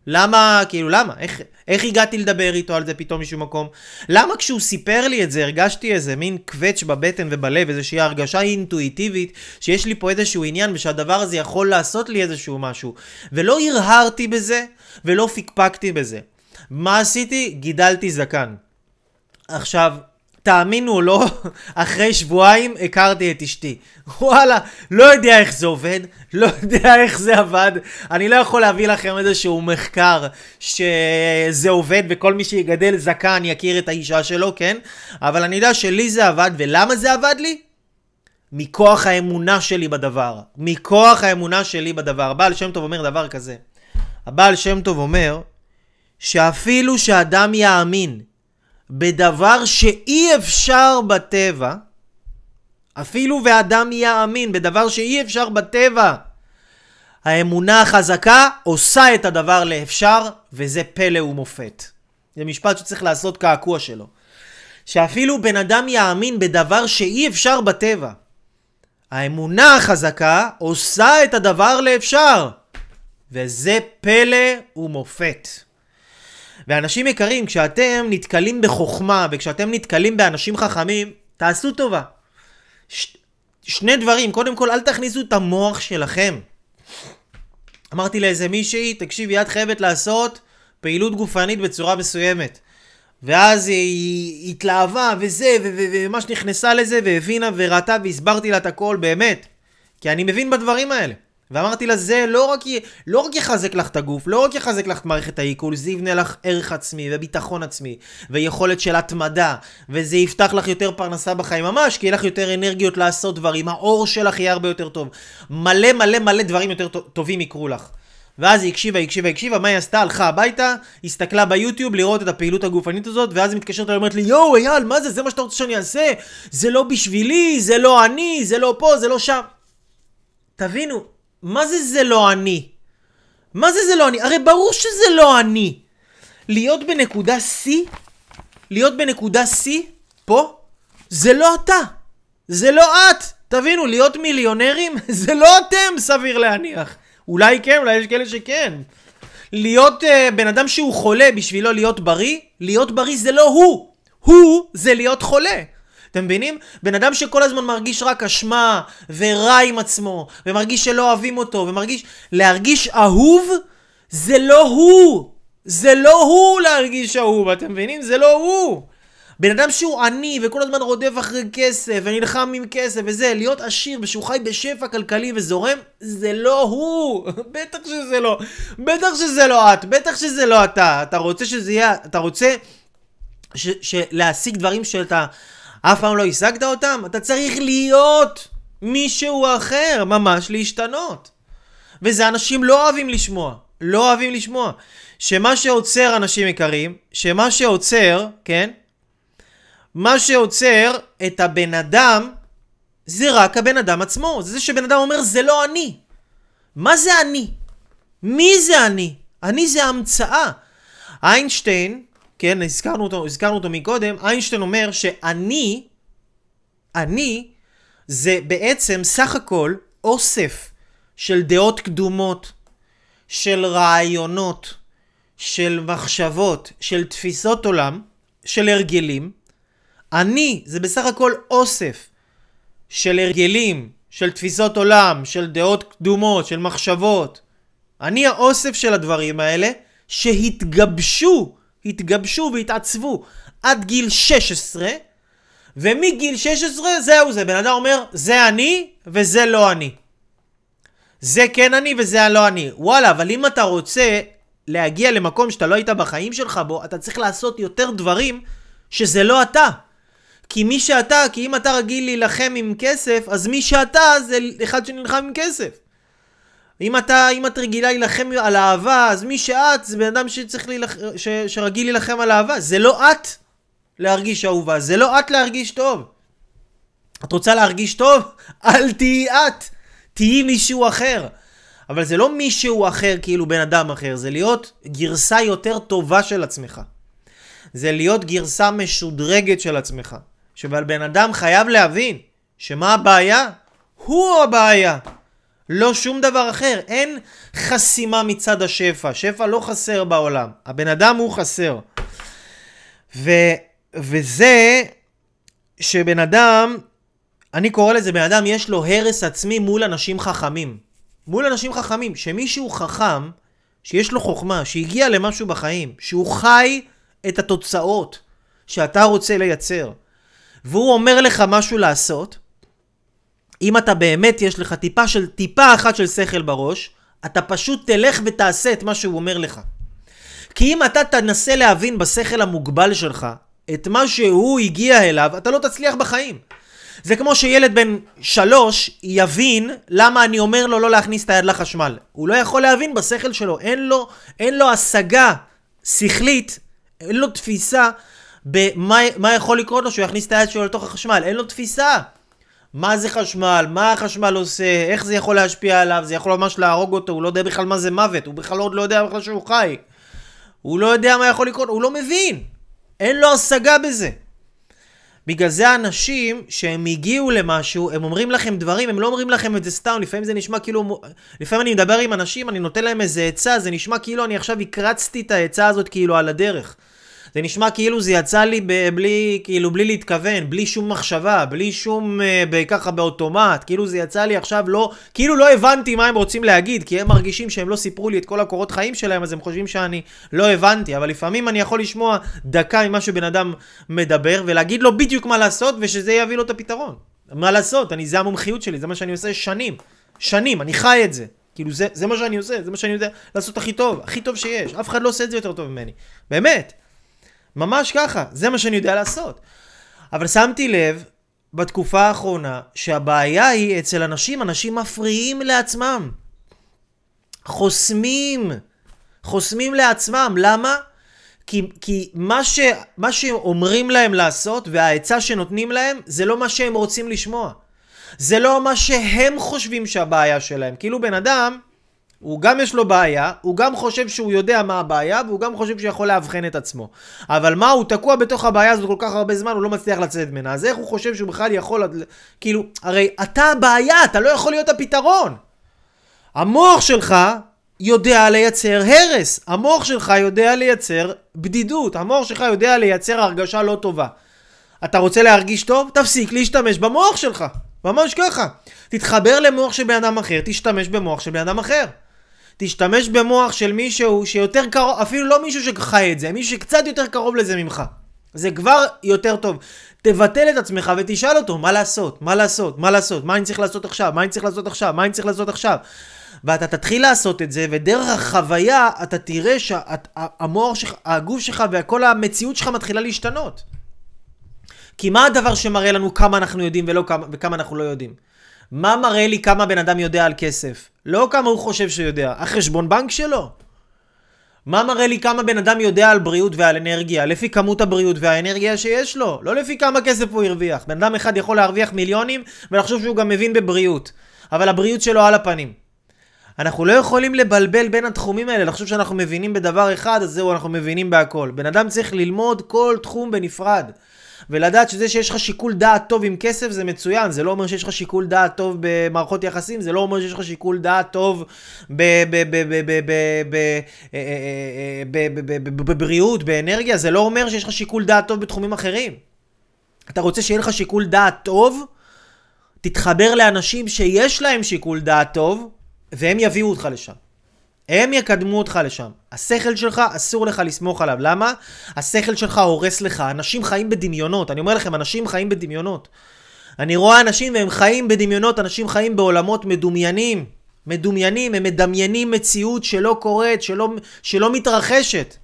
למה, כאילו למה? איך הגעתי לדבר איתו על זה פתאום משום מקום? למה כשהוא סיפר לי את זה הרגשתי איזה מין קווץ' בבטן ובלב, איזושהי הרגשה אינטואיטיבית שיש לי פה איזשהו עניין ושהדבר הזה יכול לעשות לי איזשהו משהו, ולא הרהרתי בזה ולא פקפקתי בזה. מה עשיתי? גידלתי זקן. עכשיו, תאמינו או לא, אחרי שבועיים הכרתי את אשתי. וואלה, לא יודע איך זה עובד, לא יודע איך זה עבד. אני לא יכול להביא לכם איזשהו מחקר שזה עובד וכל מי שיגדל זקן יכיר את האישה שלו, כן? אבל אני יודע שלי זה עבד, ולמה זה עבד לי? מכוח האמונה שלי בדבר. מכוח האמונה שלי בדבר. הבעל שם טוב אומר דבר כזה. הבעל שם טוב אומר שאפילו שאדם יאמין בדבר שאי אפשר בטבע, אפילו ואדם יאמין בדבר שאי אפשר בטבע, האמונה החזקה עושה את הדבר לאפשר, וזה פלא ומופת. זה משפט שצריך לעשות קעקוע שלו. שאפילו בן אדם יאמין בדבר שאי אפשר בטבע, האמונה החזקה עושה את הדבר לאפשר, וזה פלא ומופת. ואנשים יקרים, כשאתם נתקלים בחוכמה וכשאתם נתקלים באנשים חכמים, תעשו טובה. שני דברים. קודם כל, אל תכניסו את המוח שלכם. אמרתי לאיזה מישהי, תקשיבי, את חייבת לעשות פעילות גופנית בצורה מסוימת. ואז היא התלהבה וזה, וממש נכנסה לזה והבינה וראתה, והסברתי לה את הכל באמת. כי אני מבין בדברים האלה. ואמרתי לה, זה לא רק יחזק לך את הגוף, לא רק יחזק לך את מערכת העיכול, זה יבנה לך ערך עצמי וביטחון עצמי ויכולת של התמדה, וזה יפתח לך יותר פרנסה בחיים ממש, כי יהיה לך יותר אנרגיות לעשות דברים, האור שלך יהיה הרבה יותר טוב, מלא מלא מלא דברים יותר טובים יקרו לך. ואז היא הקשיבה, מה היא עשתה? הלכה הביתה, הסתכלה ביוטיוב לראות את הפעילות הגופנית הזאת, ואז היא מתקשרת אליי, אומרת לי, יואו אייל, מה זה? זה מה שאתה רוצה שאני אעשה? זה לא בשבילי, זה לא אני, זה לא פה, זה לא שם. תבינו, מה זה זה לא אני? מה זה זה לא אני? הרי ברור שזה לא אני. להיות בנקודה C, פה, זה לא אתה. זה לא את. תבינו, להיות מיליונרים, זה לא אתם, סביר להניח. אולי כן, אולי יש כאלה שכן. להיות בן אדם שהוא חולה בשבילו להיות בריא, זה לא הוא. הוא זה להיות חולה. אתם מבינים? בן אדם שכל הזמן מרגיש רק אשמה ורע עם עצמו, ומרגיש שלא אוהבים אותו, להרגיש אהוב, זה לא הוא. זה לא הוא להרגיש אהוב, אתם מבינים? זה לא הוא. בן אדם שהוא עני וכל הזמן רודף אחרי כסף ונלחם עם כסף וזה, להיות עשיר ושהוא חי בשפע כלכלי וזורם, זה לא הוא. בטח שזה לא. בטח שזה לא את. בטח שזה לא אתה. אתה רוצה שזה יהיה, אתה רוצה להשיג דברים שאתה אף פעם לא השגת אותם, אתה צריך להיות מישהו אחר, ממש להשתנות. וזה אנשים לא אוהבים לשמוע, שמה שעוצר אנשים יקרים, מה שעוצר את הבן אדם, זה רק הבן אדם עצמו, זה שבן אדם אומר זה לא אני. מה זה אני? מי זה אני? אני זה המצאה. איינשטיין, כן, הזכרנו אותו מקודם, איינשטיין אומר שאני, זה בעצם סך הכל אוסף של דעות קדומות, של רעיונות, של מחשבות, של תפיסות עולם, של הרגלים. אני זה בסך הכל אוסף של הרגלים, של תפיסות עולם, של דעות קדומות, של מחשבות. אני האוסף של הדברים האלה שהתגבשו. והתעצבו עד גיל 16, ומגיל 16 זהו זה. בן אדם אומר, זה אני וזה לא אני. זה כן אני וזה לא אני. וואלה, אבל אם אתה רוצה להגיע למקום שאתה לא היית בחיים שלך בו, אתה צריך לעשות יותר דברים שזה לא אתה. כי מי שאתה, כי אם אתה רגיל להילחם עם כסף, אז מי שאתה זה אחד שנלחם עם כסף. אם את רגילה להילחם על אהבה, אז מי שאת זה בן אדם שרגיל להילחם על אהבה. זה לא את להרגיש אהובה, זה לא את להרגיש טוב. את רוצה להרגיש טוב? אל תהיי את, תהיי מישהו אחר. אבל זה לא מישהו אחר כאילו בן אדם אחר, זה להיות גרסה יותר טובה של עצמך. זה להיות גרסה משודרגת של עצמך. שבן אדם חייב להבין שמה הבעיה? הוא הבעיה. לא שום דבר אחר. אין חסימה מצד השפע. שפע לא חסר בעולם. הבן אדם הוא חסר. וזה שבן אדם, אני קורא לזה, בן אדם יש לו הרס עצמי מול אנשים חכמים. מול אנשים חכמים. שמישהו חכם, שיש לו חוכמה, שהגיע למשהו בחיים, שהוא חי את התוצאות שאתה רוצה לייצר. והוא אומר לך משהו לעשות, אם אתה באמת יש לך טיפה אחת של שכל בראש, אתה פשוט תלך ותעשה את מה שהוא אומר לך. כי אם אתה תנסה להבין בשכל המוגבל שלך, את מה שהוא הגיע אליו, אתה לא תצליח בחיים. זה כמו שילד בן 3 יבין למה אני אומר לו לא להכניס את היד לחשמל. הוא לא יכול להבין בשכל שלו, אין לו השגה שכלית, אין לו תפיסה במה יכול לקרות לו שהוא יכניס את היד שלו לתוך החשמל, אין לו תפיסה. מה זה חשמל, מה החשמל עושה, איך זה יכול להשפיע עליו, זה יכול ממש להרוג אותו, הוא לא יודע בכלל מה זה מוות, הוא בכלל עוד לא יודע בכלל שהוא חי. הוא לא יודע מה יכול לקרות, הוא לא מבין. אין לו השגה בזה. בגלל זה האנשים שהם הגיעו למשהו, הם אומרים לכם דברים, הם לא אומרים לכם את זה סתם, לפעמים זה נשמע כאילו, לפעמים אני מדבר עם אנשים, אני נותן להם איזה עצה, זה נשמע כאילו אני עכשיו הקרצתי את העצה הזאת כאילו על הדרך. זה נשמע כאילו זה יצא לי בלי להתכוון, בלי שום מחשבה, בלי שום ככה באוטומט, כאילו זה יצא לי עכשיו לא, כאילו לא הבנתי מה הם רוצים להגיד, כי הם מרגישים שהם לא סיפרו לי את כל הקורות חיים שלהם, אז הם חושבים שאני לא הבנתי, אבל לפעמים אני יכול לשמוע דקה ממה שבן אדם מדבר, ולהגיד לו בדיוק מה לעשות, ושזה יביא לו את הפתרון. מה לעשות? זה המומחיות שלי, זה מה שאני עושה שנים, אני חי את זה. כאילו זה מה שאני עושה, זה מה שאני יודע לעשות הכי טוב, הכי טוב שיש. אף אחד לא עושה את זה יותר טוב ממני. באמת. ממש ככה, זה מה שאני יודע לעשות. אבל שמתי לב בתקופה האחרונה שהבעיה היא אצל אנשים מפריעים לעצמם. חוסמים לעצמם. למה? כי מה שאומרים להם לעשות וההצעה שנותנים להם זה לא מה שהם רוצים לשמוע. זה לא מה שהם חושבים שהבעיה שלהם. כאילו בן אדם הוא גם יש לו בעיה, הוא גם חושב שהוא יודע מה הבעיה, והוא גם חושב שיכול להבחן את עצמו. אבל מה, הוא תקוע בתוך הבעיה הזאת כל כך הרבה זמן, הוא לא מצליח לצאת ממנה. אז איך הוא חושב שהוא בכלל יכול, כאילו, הרי אתה הבעיה, אתה לא יכול להיות הפתרון. המוח שלך יודע לייצר הרס, המוח שלך יודע לייצר בדידות, המוח שלך יודע לייצר הרגשה לא טובה. אתה רוצה להרגיש טוב? תפסיק להשתמש במוח שלך. ממש ככה. תתחבר למוח של בן אדם אחר, תשתמש במוח של בן אדם אחר. תשתמש במוח של מישהו שיותר קרוב, אפילו לא מישהו שחי את זה, מישהו שקצת יותר קרוב לזה ממך. זה כבר יותר טוב. תבטל את עצמך ותשאל אותו, מה לעשות? מה אני צריך לעשות עכשיו? ואתה תתחיל לעשות את זה, ודרך החוויה אתה תראה שהמוח שלך, הגוף שלך וכל המציאות שלך מתחילה להשתנות. כי מה הדבר שמראה לנו כמה אנחנו יודעים וכמה אנחנו לא יודעים? מה מראה לי כמה בן אדם יודע על כסף? לא כמה הוא חושב שיודע, החשבון בנק שלו. מה מראה לי כמה בן אדם יודע על בריאות ועל אנרגיה? לפי כמות הבריאות והאנרגיה שיש לו, לא לפי כמה כסף הוא הרוויח. בן אדם אחד יכול להרוויח מיליונים ולחשוב שהוא גם מבין בבריאות, אבל הבריאות שלו על הפנים. אנחנו לא יכולים לבלבל בין התחומים האלה, לחשוב שאנחנו מבינים בדבר אחד, אז זהו, אנחנו מבינים בהכל. בן אדם צריך ללמוד כל תחום בנפרד. ולדעת שזה שיש לך שיקול דעת טוב עם כסף זה מצוין, זה לא אומר שיש לך שיקול דעת טוב במערכות יחסים, זה לא אומר שיש לך שיקול דעת טוב בבריאות, באנרגיה, זה לא אומר שיש לך שיקול דעת טוב בתחומים אחרים. אתה רוצה שיהיה לך שיקול דעת טוב, תתחבר לאנשים שיש להם שיקול דעת טוב, והם יביאו אותך לשם. הם יקדמו אותך לשם. השכל שלך אסור לך לסמוך עליו. למה? השכל שלך הורס לך. אנשים חיים בדמיונות. אני אומר לכם, אנשים חיים בדמיונות. אני רואה אנשים והם חיים בדמיונות. אנשים חיים בעולמות מדומיינים. הם מדמיינים מציאות שלא קורית, שלא מתרחשת.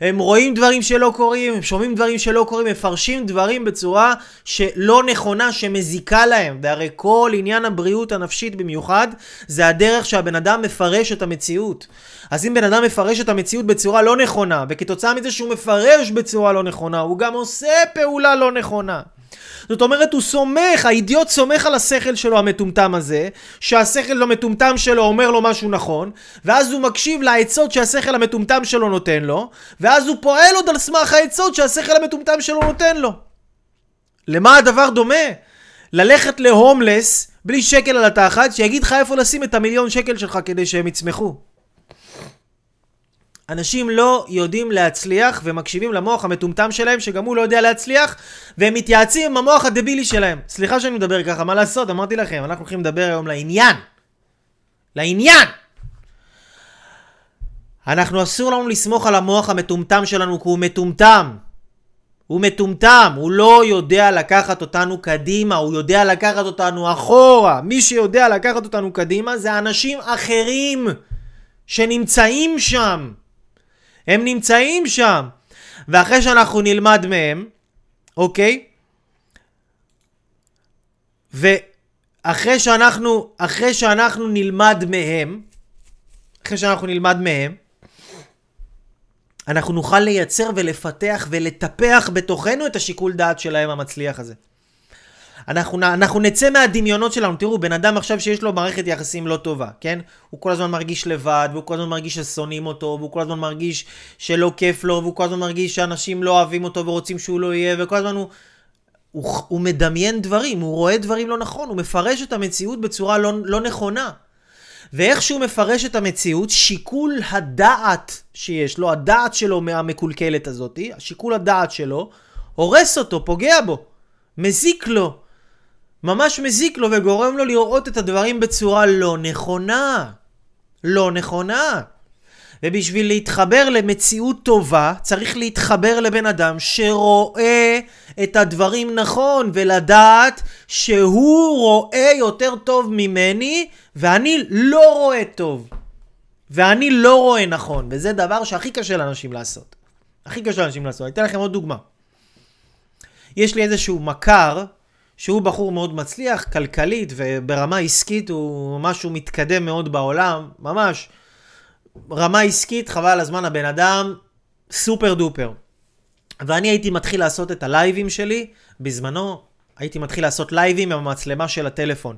הם רואים דברים שלא קורים, הם שומעים דברים שלא קורים, מפרשים דברים בצורה שלא נכונה, שמזיקה להם. והרי כל עניין הבריאות הנפשית במיוחד, זה הדרך שהבן אדם מפרש את המציאות. אז אם בן אדם מפרש את המציאות בצורה לא נכונה, וכתוצאה מזה שהוא מפרש בצורה לא נכונה, הוא גם עושה פעולה לא נכונה. זאת אומרת, הוא סומך, האידיוט סומך על השכל שלו המטומטם הזה, שהשכל המטומטם שלו אומר לו משהו נכון, ואז הוא מקשיב לעצות שהשכל המטומטם שלו נותן לו, ואז הוא פועל עוד על סמך העצות שהשכל המטומטם שלו נותן לו. למה הדבר דומה? ללכת להומלס בלי שקל על התחת, שיגיד לך איפה לשים את המיליון שקל שלך כדי שהם יצמחו. אנשים לא יודעים להצליח ומקשיבים למוח המטומטם שלהם שגם הוא לא יודע להצליח, והם מתייעצים עם המוח הדבילי שלהם. סליחה שאני מדבר ככה, מה לעשות? אמרתי לכם, אנחנו הולכים לדבר היום לעניין. לעניין! אנחנו אסור לנו לסמוך על המוח המטומטם שלנו, כי הוא מטומטם. הוא מטומטם, הוא לא יודע לקחת אותנו קדימה, הוא יודע לקחת אותנו אחורה. מי שיודע לקחת אותנו קדימה זה אנשים אחרים שנמצאים שם. הם נמצאים שם. ואחרי שאנחנו נלמד מהם, אוקיי? ואחרי שאנחנו נלמד מהם, אנחנו נוכל לייצר ולפתח ולטפח בתוכנו את השיקול דעת שלהם המצליח הזה. אנחנו נצא מהדמיונות שלנו. תראו, בן אדם עכשיו שיש לו מערכת יחסים לא טובה, כן? הוא כל הזמן מרגיש לבד, והוא כל הזמן מרגיש ששונאים אותו, והוא כל הזמן מרגיש שלא כיף לו, והוא כל הזמן מרגיש שאנשים לא אוהבים אותו ורוצים שהוא לא יהיה, וכל הזמן הוא מדמיין דברים, הוא רואה דברים לא נכון, הוא מפרש את המציאות בצורה לא נכונה. ואיך שהוא מפרש את המציאות, שיקול הדעת שיש לו, הדעת שלו מהמקולקלת הזאת, השיקול הדעת שלו, הורס אותו, פוגע בו, מזיק לו, ממש מזיק לו, וגורם לו לראות את הדברים בצורה לא נכונה. לא נכונה. ובשביל להתחבר למציאות טובה, צריך להתחבר לבן אדם שרואה את הדברים נכון, ולדעת שהוא רואה יותר טוב ממני, ואני לא רואה טוב. ואני לא רואה נכון. וזה דבר שהכי קשה לאנשים לעשות. הכי קשה לאנשים לעשות. אני אתן לכם עוד דוגמה. יש לי איזשהו מכר, שהוא בחור מאוד מצליח, כלכלית, וברמה עסקית הוא משהו מתקדם מאוד בעולם, ממש. רמה עסקית, חבל הזמן הבן אדם, סופר דופר. ואני הייתי מתחיל לעשות את הלייבים שלי, בזמנו הייתי מתחיל לעשות לייבים עם המצלמה של הטלפון.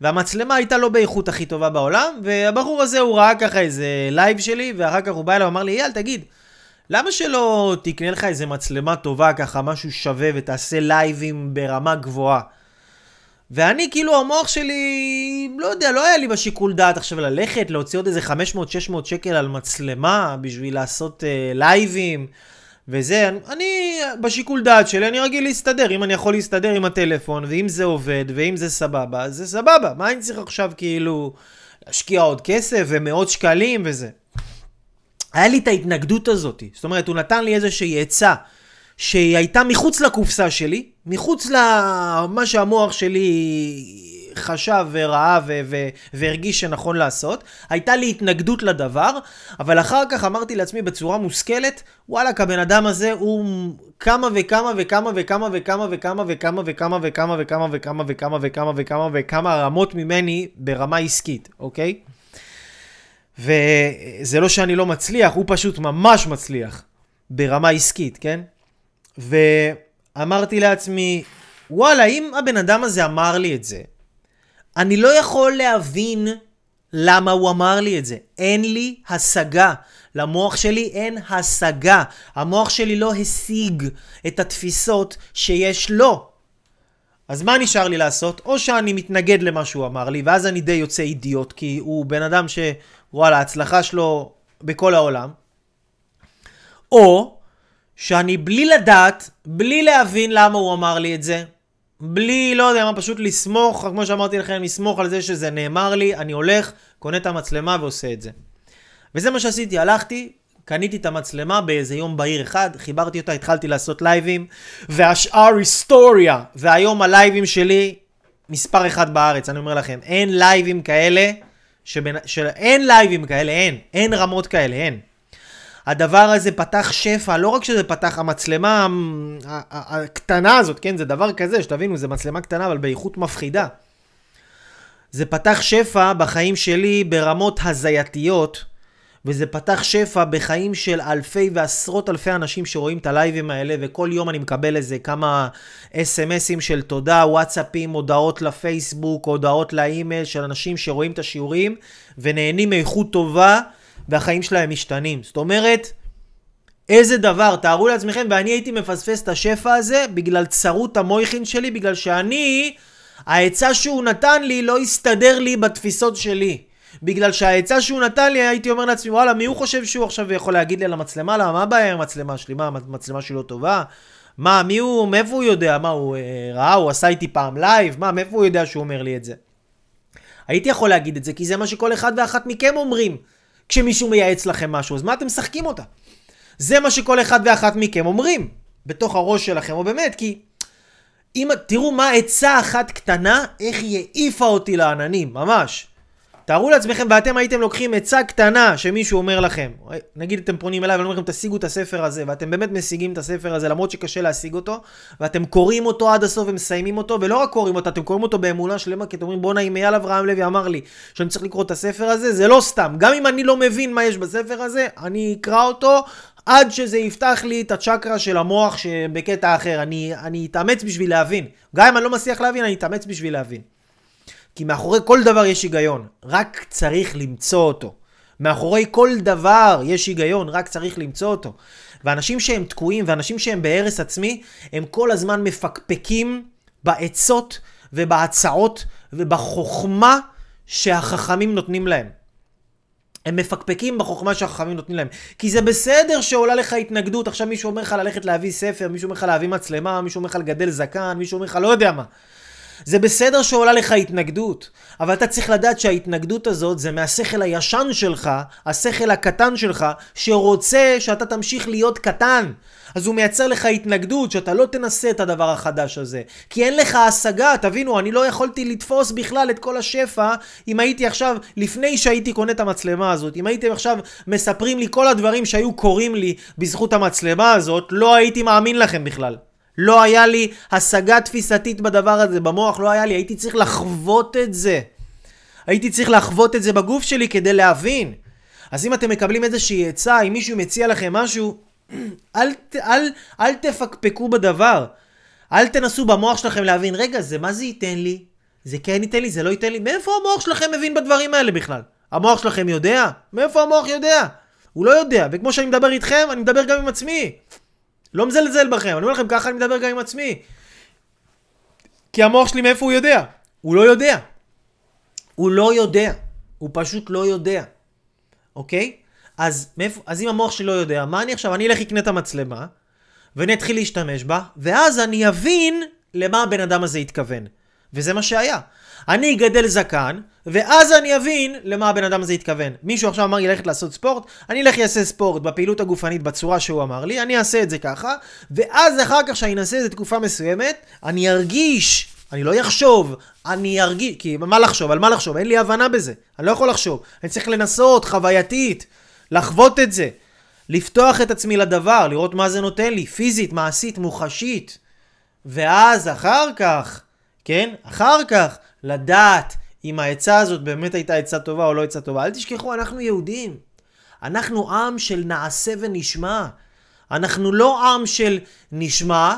והמצלמה הייתה לא באיכות הכי טובה בעולם, והבחור הזה הוא ראה ככה איזה לייב שלי, ואחר כך הוא בא אליו ואמר לי, אייל, תגיד, למה שלא תקנה לך איזה מצלמה טובה, ככה משהו שווה, ותעשה לייבים ברמה גבוהה? ואני כאילו המוח שלי, לא יודע, לא היה לי בשיקול דעת עכשיו ללכת, להוציא עוד איזה 500-600 שקל על מצלמה בשביל לעשות לייבים וזה. אני בשיקול דעת שלי, אני רגיל להסתדר, אם אני יכול להסתדר עם הטלפון, ואם זה עובד, ואם זה סבבה, אז זה סבבה. מה אני צריך עכשיו כאילו להשקיע עוד כסף ומאות שקלים וזה? היה לי את ההתנגדות הזאת, זאת אומרת, הוא נתן לי איזושהי יצא, שהיא הייתה מחוץ לקופסה שלי, מחוץ למה שהמוח שלי חשב וראה והרגיש שנכון לעשות. הייתה לי התנגדות לדבר, אבל אחר כך אמרתי לעצמי בצורה מושכלת, וואלה, הבן אדם הזה הוא כמה וכמה וכמה וכמה וכמה וכמה וכמה וכמה וכמה וכמה וכמה וכמה וכמה וכמה וכמה רמות ממני ברמה עסקית, אוקיי? וזה לא שאני לא מצליח, הוא פשוט ממש מצליח ברמה עסקית, כן? ואמרתי לעצמי, וואלה, אם הבן אדם הזה אמר לי את זה, אני לא יכול להבין למה הוא אמר לי את זה. אין לי השגה. למוח שלי אין השגה. המוח שלי לא השיג את התפיסות שיש לו. אז מה נשאר לי לעשות? או שאני מתנגד למה שהוא אמר לי, ואז אני די יוצא אידיוט, כי הוא בן אדם שוואלה, ההצלחה שלו בכל העולם. או שאני בלי לדעת, בלי להבין למה הוא אמר לי את זה, בלי, לא יודע מה, פשוט לסמוך, כמו שאמרתי לכם, לסמוך על זה שזה נאמר לי, אני הולך, קונה את המצלמה ועושה את זה. וזה מה שעשיתי, הלכתי, קניתי את המצלמה באיזה יום בהיר אחד, חיברתי אותה, התחלתי לעשות לייבים, והשאר היסטוריה, והיום הלייבים שלי, מספר אחד בארץ, אני אומר לכם, אין לייבים כאלה, אין רמות כאלה, אין. הדבר הזה פתח שפע, לא רק שזה פתח, המצלמה הקטנה הזאת, כן, זה דבר כזה, שתבינו, זה מצלמה קטנה, אבל באיכות מפחידה. זה פתח שפע בחיים שלי ברמות הזייתיות, וזה פתח שפע בחיים של אלפי ועשרות אלפי אנשים שרואים את הלייבים האלה, וכל יום אני מקבל איזה כמה SMS'ים של תודה, וואטסאפים, הודעות לפייסבוק, הודעות לאימייל של אנשים שרואים את השיעורים, ונהנים מאיכות טובה, והחיים שלהם משתנים. זאת אומרת, איזה דבר, תארו לעצמכם, ואני הייתי מפספס את השפע הזה, בגלל צרות המויכין שלי, בגלל שאני העצה שהוא נתן לי לא הסתדר לי בתפיסות שלי. בגלל שהעצה שהוא נתן לי הייתי אומר לעצמי, וואלה, מי הוא חושב שהוא עכשיו יכול להגיד לי על המצלמה? למה? מה הבעיה עם המצלמה שלי? מה, המצלמה שלי לא טובה? מה, מי הוא, מאיפה הוא יודע? מה, הוא ראה, הוא עשה איתי פעם לייב? מה, מאיפה הוא יודע שהוא אומר לי את זה? הייתי יכול להגיד את זה, כי זה מה שכל אחד ואחת מכם אומרים כשמישהו מייעץ לכם משהו. אז מה אתם משחקים אותה? זה מה שכל אחד ואחת מכם אומרים בתוך הראש שלכם, או באמת, כי אם תראו מה עצה אחת קטנה, איך היא העיפה אותי לעננים, ממש. תארו לעצמכם ואתם הייתם לוקחים עצה קטנה שמישהו אומר לכם, נגיד אתם פונים אליי ואני אומר לכם תשיגו את הספר הזה, ואתם באמת משיגים את הספר הזה למרות שקשה להשיג אותו, ואתם קוראים אותו עד הסוף ומסיימים אותו, ולא רק קוראים אותו, אתם קוראים אותו באמונה שלמה, כי אתם אומרים בוא נעים, אייל אברהם לוי אמר לי שאני צריך לקרוא את הספר הזה, זה לא סתם, גם אם אני לא מבין מה יש בספר הזה, אני אקרא אותו עד שזה יפתח לי את הצ'קרה של המוח שבקטע אחר, אני אתאמץ בשביל להבין, גם אם אני לא מצליח להבין, אני אתאמץ בשביל להבין. כי מאחורי כל דבר יש היגיון, רק צריך למצוא אותו. מאחורי כל דבר יש היגיון, רק צריך למצוא אותו. ואנשים שהם תקועים ואנשים שהם בהרס עצמי, הם כל הזמן מפקפקים בעצות ובהצעות ובחוכמה שהחכמים נותנים להם. הם מפקפקים בחוכמה שהחכמים נותנים להם. כי זה בסדר שעולה לך התנגדות, עכשיו מישהו אומר לך ללכת להביא ספר, מישהו אומר לך להביא מצלמה, מישהו אומר לך לגדל זקן, מישהו אומר לך לא יודע מה. זה בסדר שעולה לך התנגדות, אבל אתה צריך לדעת שההתנגדות הזאת זה מהשכל הישן שלך, השכל הקטן שלך, שרוצה שאתה תמשיך להיות קטן. אז הוא מייצר לך התנגדות שאתה לא תנסה את הדבר החדש הזה, כי אין לך השגה. תבינו, אני לא יכולתי לתפוס בכלל את כל השפע אם הייתי עכשיו, לפני שהייתי קונה את המצלמה הזאת, אם הייתם עכשיו מספרים לי כל הדברים שהיו קוראים לי בזכות המצלמה הזאת, לא הייתי מאמין לכם בכלל. לא היה לי השגה תפיסתית בדבר הזה, במוח לא היה לי, הייתי צריך לחוות את זה. הייתי צריך לחוות את זה בגוף שלי כדי להבין. אז אם אתם מקבלים איזושהי עצה, אם מישהו מציע לכם משהו, אל תפקפקו בדבר. אל תנסו במוח שלכם להבין, רגע, זה מה זה ייתן לי? זה כן ייתן לי, זה לא ייתן לי? מאיפה המוח שלכם מבין בדברים האלה בכלל? המוח שלכם יודע? מאיפה המוח יודע? הוא לא יודע, וכמו שאני מדבר איתכם, אני מדבר גם עם עצמי. לא מזלזל בכם, אני אומר לכם ככה אני מדבר גם עם עצמי. כי המוח שלי מאיפה הוא יודע? הוא לא יודע. הוא לא יודע. הוא פשוט לא יודע. אוקיי? אז אם המוח שלי לא יודע, מה אני עכשיו? אני אלך לקנות את המצלמה, ואני אתחיל להשתמש בה, ואז אני אבין למה הבן אדם הזה התכוון. וזה מה שהיה. אני אגדל זקן, ואז אני אבין למה הבן אדם הזה התכוון. מישהו עכשיו אמר לי ללכת לעשות ספורט, אני אלך יעשה ספורט בפעילות הגופנית בצורה שהוא אמר לי, אני אעשה את זה ככה, ואז אחר כך שאני אעשה את זה תקופה מסוימת, אני ארגיש, אני לא יחשוב, אני ארגיש, כי מה לחשוב, על מה לחשוב, אין לי הבנה בזה, אני לא יכול לחשוב, אני צריך לנסות חווייתית, לחוות את זה, לפתוח את עצמי לדבר, לראות מה זה נותן לי, פיזית, מעשית, מוחשית, ואז אחר כך, כן? אחר כך, לדעת אם העצה הזאת באמת הייתה עצה טובה או לא עצה טובה. אל תשכחו, אנחנו יהודים. אנחנו עם של נעשה ונשמע. אנחנו לא עם של נשמע,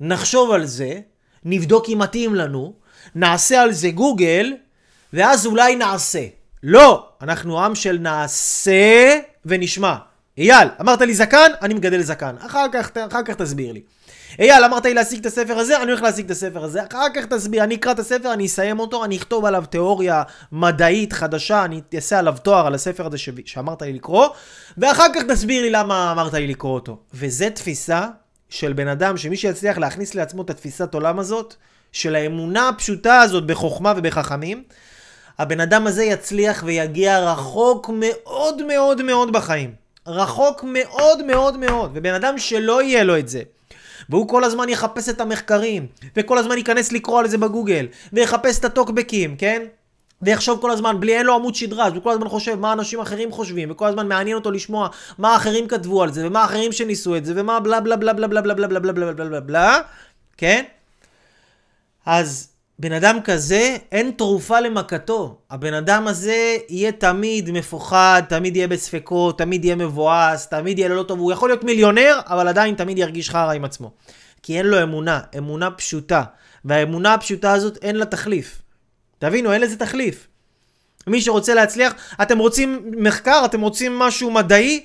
נחשוב על זה, נבדוק אם מתאים לנו, נעשה על זה גוגל, ואז אולי נעשה. לא, אנחנו עם של נעשה ונשמע. אייל, אמרת לי זקן, אני מגדל זקן. אחר כך תסביר לי. אייל, אמרת לי להשיג את הספר הזה, אני הולך להשיג את הספר הזה. אחר כך תסביר, אני אקרא את הספר, אני אסיים אותו, אני אכתוב עליו תיאוריה מדעית חדשה, אני אעשה עליו תואר על הספר הזה שאמרת לי לקרוא, ואחר כך תסביר לי למה אמרת לי לקרוא אותו. וזה תפיסה של בן אדם, שמי שיצליח להכניס לעצמו את התפיסת עולם הזאת, של האמונה הפשוטה הזאת בחוכמה ובחכמים, הבן אדם הזה יצליח ויגיע רחוק מאוד מאוד מאוד בחיים. רחוק מאוד מאוד מאוד. ובן אדם שלא יהיה לו את זה, והוא כל הזמן יחפש את המחקרים, וכל הזמן ייכנס לקרוא על זה בגוגל, ויחפש את הטוקבקים, כן? ויחשוב כל הזמן, בלי אין לו עמוד שדרה, וכל הזמן חושב מה אנשים אחרים חושבים, וכל הזמן מעניין אותו לשמוע מה האחרים כתבו על זה, ומה האחרים שניסו את זה, ומה בלה בלה בלה בלה בלה בלה בלה בלה בלה בלה בלה, כן? אז בן אדם כזה, אין תרופה למכתו. הבן אדם הזה יהיה תמיד מפוחד, תמיד יהיה בספקו, תמיד יהיה מבואס, תמיד יהיה לא טוב. הוא יכול להיות מיליונר, אבל עדיין תמיד ירגיש חרא עם עצמו. כי אין לו אמונה, אמונה פשוטה. והאמונה הפשוטה הזאת אין לה תחליף. תבינו, אין לזה תחליף. מי שרוצה להצליח, אתם רוצים מחקר, אתם רוצים משהו מדעי,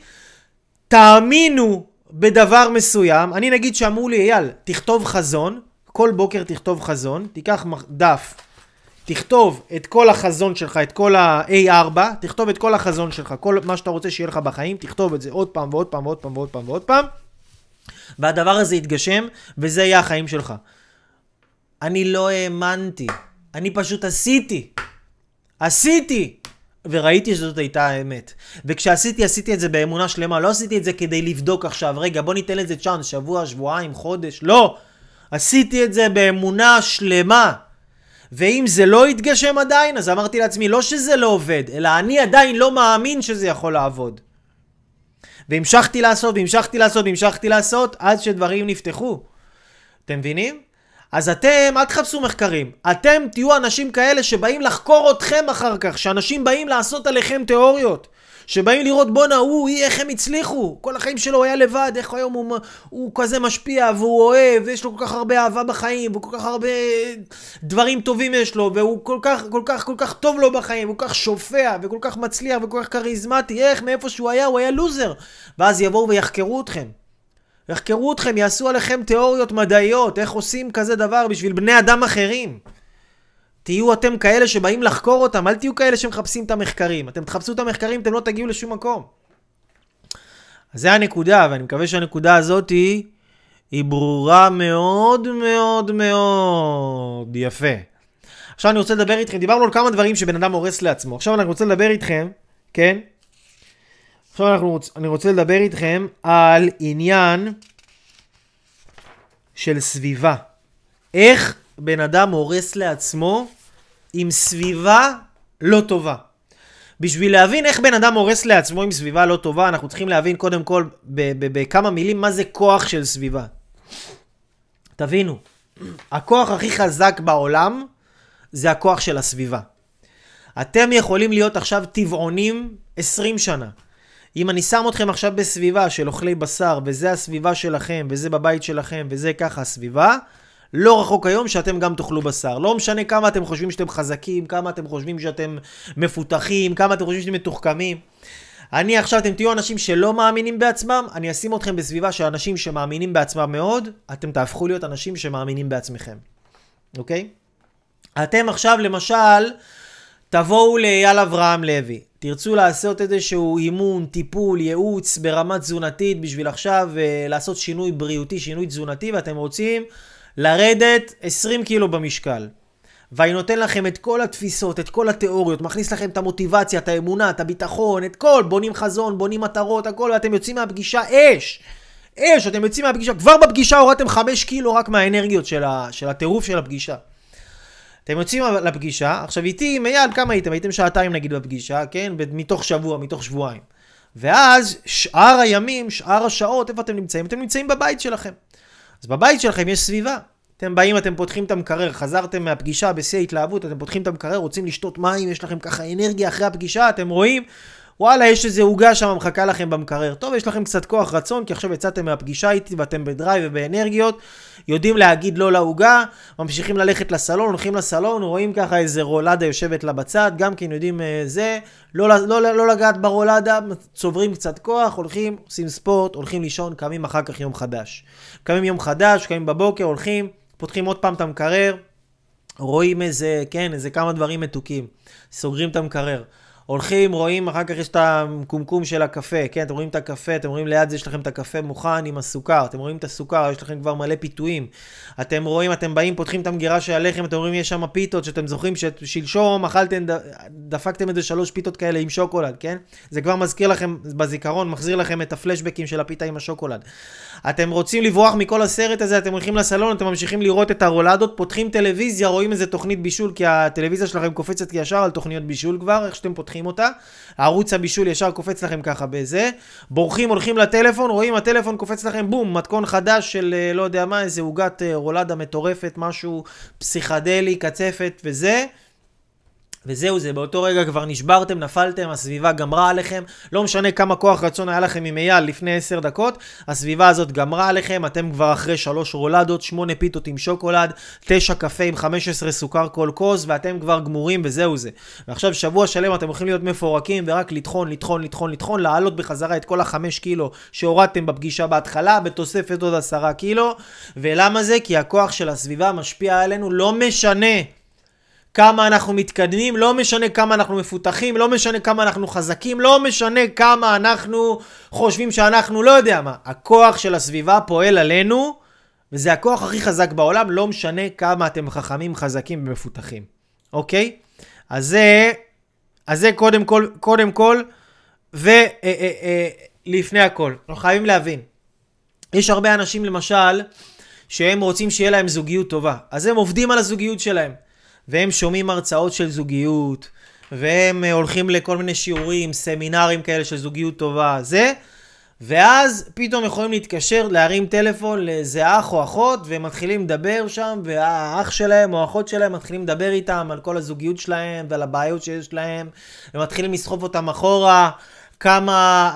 תאמינו בדבר מסוים. אני נגיד שאמרו לי, אייל, תכתוב חזון, כל בוקר תכתוב חזון, תיקח דף, תכתוב את כל החזון שלך, את כל ה-A4, תכתוב את כל החזון שלך, כל מה שאתה רוצה שיהיה לך בחיים, תכתוב את זה עוד פעם ועוד פעם ועוד פעם ועוד פעם ועוד פעם, והדבר הזה יתגשם, וזה יהיה החיים שלך. אני לא האמנתי, אני פשוט עשיתי, וראיתי שזאת הייתה האמת. וכשעשיתי, עשיתי את זה באמונה שלמה, לא עשיתי את זה כדי לבדוק עכשיו, רגע, בוא ניתן לזה צ'אנס, שבוע, שבועיים, חודש, לא. עשיתי את זה באמונה שלמה. ואם זה לא יתגשם עדיין, אז אמרתי לעצמי, לא שזה לא עובד, אלא אני עדיין לא מאמין שזה יכול לעבוד. והמשכתי לעשות, עד שדברים נפתחו. אתם מבינים? אז אתם, אל תחפשו מחקרים. אתם תהיו אנשים כאלה שבאים לחקור אתכם אחר כך, שאנשים באים לעשות עליכם תיאוריות, שבאים לראות בוא נעו, איך הם הצליחו. כל החיים שלו היה לבד, איך היום הוא כזה משפיע והוא אוהב, ויש לו כל כך הרבה אהבה בחיים, וכל כך הרבה דברים טובים יש לו, והוא כל כך טוב לו בחיים, הוא כל כך שופע, וכל כך מצליח, וכל כך כריזמטי. איך, מאיפה שהוא היה, הוא היה לוזר. ואז יבואו ויחקרו אתכם. יעשו עליכם תיאוריות מדעיות, איך עושים כזה דבר בשביל בני אדם אחרים. תהיו אתם כאלה שבאים לחקור אותם, אל תהיו כאלה שמחפשים את המחקרים. אתם תחפשו את המחקרים, אתם לא תגיעו לשום מקום. אז זה הנקודה, ואני מקווה שהנקודה הזאת היא ברורה מאוד מאוד מאוד. יפה. עכשיו אני רוצה לדבר איתכם, דיברנו על כמה דברים שבן אדם הורס לעצמו. עכשיו אני רוצה לדבר איתכם, כן? עכשיו אני רוצה לדבר איתכם על עניין של סביבה. איך בן אדם הורס לעצמו עם סביבה לא טובה. בשביל להבין איך בן אדם הורס לעצמו עם סביבה לא טובה, אנחנו צריכים להבין קודם כל בכמה מילים מה זה כוח של סביבה. תבינו, הכוח הכי חזק בעולם זה הכוח של הסביבה. אתם יכולים להיות עכשיו טבעונים 20 שנה. אם אני שם אתכם עכשיו בסביבה של אוכלי בשר, וזה הסביבה שלכם, וזה בבית שלכם, וזה ככה הסביבה, לא רחוק היום שאתם גם תאכלו בשר. לא משנה כמה אתם חושבים שאתם חזקים, כמה אתם חושבים שאתם מפותחים, כמה אתם חושבים שאתם מתוחכמים. אני עכשיו, אתם תהיו אנשים שלא מאמינים בעצמם, אני אשים אתכם בסביבה של אנשים שמאמינים בעצמם מאוד, אתם תהפכו להיות אנשים שמאמינים בעצמכם. אוקיי? אתם עכשיו למשל, תבואו לאייל אברהם לוי. תרצו לעשות איזשהו אימון, טיפול, ייעוץ ברמה תזונתית בשביל עכשיו לעשות שינוי בריאותי, שינוי תזונתי, ואתם רוצים לרדת 20 קילו במשקל. והיא נותן לכם את כל התפיסות, את כל התיאוריות, מכניס לכם את המוטיבציה, את האמונה, את הביטחון, את כל, בונים חזון, בונים מטרות, הכל, ואתם יוצאים מהפגישה אש, אתם יוצאים מהפגישה, כבר בפגישה הורדתם 5 קילו רק מהאנרגיות של הטירוף של הפגישה. אתם יוצאים לפגישה, עכשיו איתי עם אייל, כמה הייתם? הייתם שעתיים נגיד בפגישה, כן? מתוך שבוע, מתוך שבועיים. ואז שאר הימים, שאר השעות, איפה אתם נמצאים? אתם נמצאים בבית שלכם. אז בבית שלכם יש סביבה. אתם באים, אתם פותחים את המקרר, חזרתם מהפגישה בשיא ההתלהבות, אתם פותחים את המקרר, רוצים לשתות מים, יש לכם ככה אנרגיה אחרי הפגישה, אתם רואים, וואלה, יש איזה עוגה שם מחכה לכם במקרר. טוב, יש לכם קצת כוח רצון, כי עכשיו יצאתם מהפגישה איתי ואתם בדרייב ובאנרגיות, יודעים להגיד לא לעוגה, ממשיכים ללכת לסלון, הולכים לסלון, רואים ככה איזה רולדה יושבת לה בצד, גם כן יודעים זה, לא לגעת ברולדה, צוברים קצת כוח, הולכים, עושים ספורט, הולכים לישון, קמים אחר כך יום חדש. קמים בבוקר, הולכים, פותחים עוד פעם את המקרר, רואים איזה, כן, איזה כמה דברים מתוקים, סוגרים את המקרר. הולכים, רואים, אחר כך יש את הקומקום של הקפה, כן, אתם רואים את הקפה, אתם רואים ליד זה, יש לכם את הקפה מוכן עם הסוכר, אתם רואים את הסוכר, יש לכם כבר מלא פיתויים, אתם רואים, אתם באים, פותחים את המגירה של הלחם, אתם רואים, יש שם פיתות, שאתם זוכרים ששלשום, אכלתם, דפקתם את זה 3 פיתות כאלה עם שוקולד, כן, זה כבר מזכיר לכם בזיכרון, מחזיר לכם את הפלשבקים של הפיתה עם השוקולד. אתם רוצים לברוח מכל הסרט הזה, אתם הולכים לסלון, אתם ממשיכים לראות את הרולדות, פותחים טלוויזיה, רואים איזה תוכנית בישול, כי הטלוויזיה שלכם קופצת ישר על תוכניות בישול כבר, איך שאתם פותחים אותה, הערוץ הבישול ישר קופץ לכם ככה בזה, בורחים, הולכים לטלפון, רואים הטלפון קופץ לכם, בום, מתכון חדש של לא יודע מה, איזה עוגת רולדה מטורפת, משהו פסיכדלי, קצפת וזה, וזהו זה, באותו רגע כבר נשברתם, נפלתם, הסביבה גמרה עליכם, לא משנה כמה כוח רצון היה לכם עם אייל לפני 10 דקות, הסביבה הזאת גמרה עליכם, אתם כבר אחרי 3 רולדות, 8 פיתות עם שוקולד, 9 קפה עם 15 סוכר כל כוס, ואתם כבר גמורים וזהו זה. ועכשיו שבוע שלם אתם הולכים להיות מפורקים ורק לטחון, לטחון, לטחון, לטחון, לעלות בחזרה את כל ה-5 קילו שהורדתם בפגישה בהתחלה, בתוספת עוד 10 קילו, ולמה זה? כי הכוח של הסביבה משפיע עלינו, לא משנה כמה אנחנו מתקדמים, לא משנה כמה אנחנו מפותחים, לא משנה כמה אנחנו חזקים, לא משנה כמה אנחנו חושבים שאנחנו לא יודע מה. הכוח של הסביבה פועל עלינו, וזה הכוח הכי חזק בעולם, לא משנה כמה אתם חכמים, חזקים ומפותחים. אוקיי? אז זה קודם כל, ולפני הכל. אנחנו חייבים להבין. יש הרבה אנשים למשל, שהם רוצים שיהיה להם זוגיות טובה. אז הם עובדים על הזוגיות שלהם. והם שומעים הרצאות של זוגיות, והם הולכים לכל מיני שיעורים, סמינרים כאלה של זוגיות טובה, זה, ואז פתאום יכולים להתקשר, להרים טלפון לאיזה אח או אחות, ומתחילים לדבר שם, והאח שלהם או אחות שלהם מתחילים לדבר איתם על כל הזוגיות שלהם, ועל הבעיות שיש להם, ומתחילים לסחוף אותם אחורה, כמה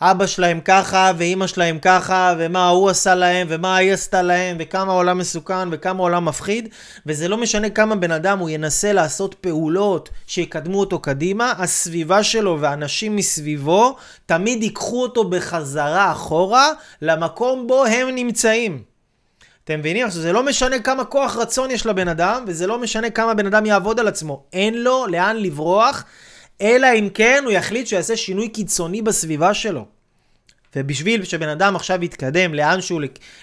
האבא שלהם ככה ואימא שלהם ככה ומה הוא עשה להם ומה היא עשתה להם וכמה העולם מסוכן וכמה העולם מפחיד, וזה לא משנה כמה בן אדם הוא ינסה לעשות פעולות שיקדמו אותו קדימה, הסביבה שלו ואנשים מסביבו תמיד ייקחו אותו בחזרה אחורה למקום בו הם נמצאים. אתם מבינים? זה לא משנה כמה כוח רצון יש לבן אדם, וזה לא משנה כמה בן אדם יעבוד על עצמו, אין לו לאן לברוח, אלא אם כן הוא יחליט שיעשה שינוי קיצוני בסביבה שלו. ובשביל שבן אדם עכשיו יתקדם לאנשהו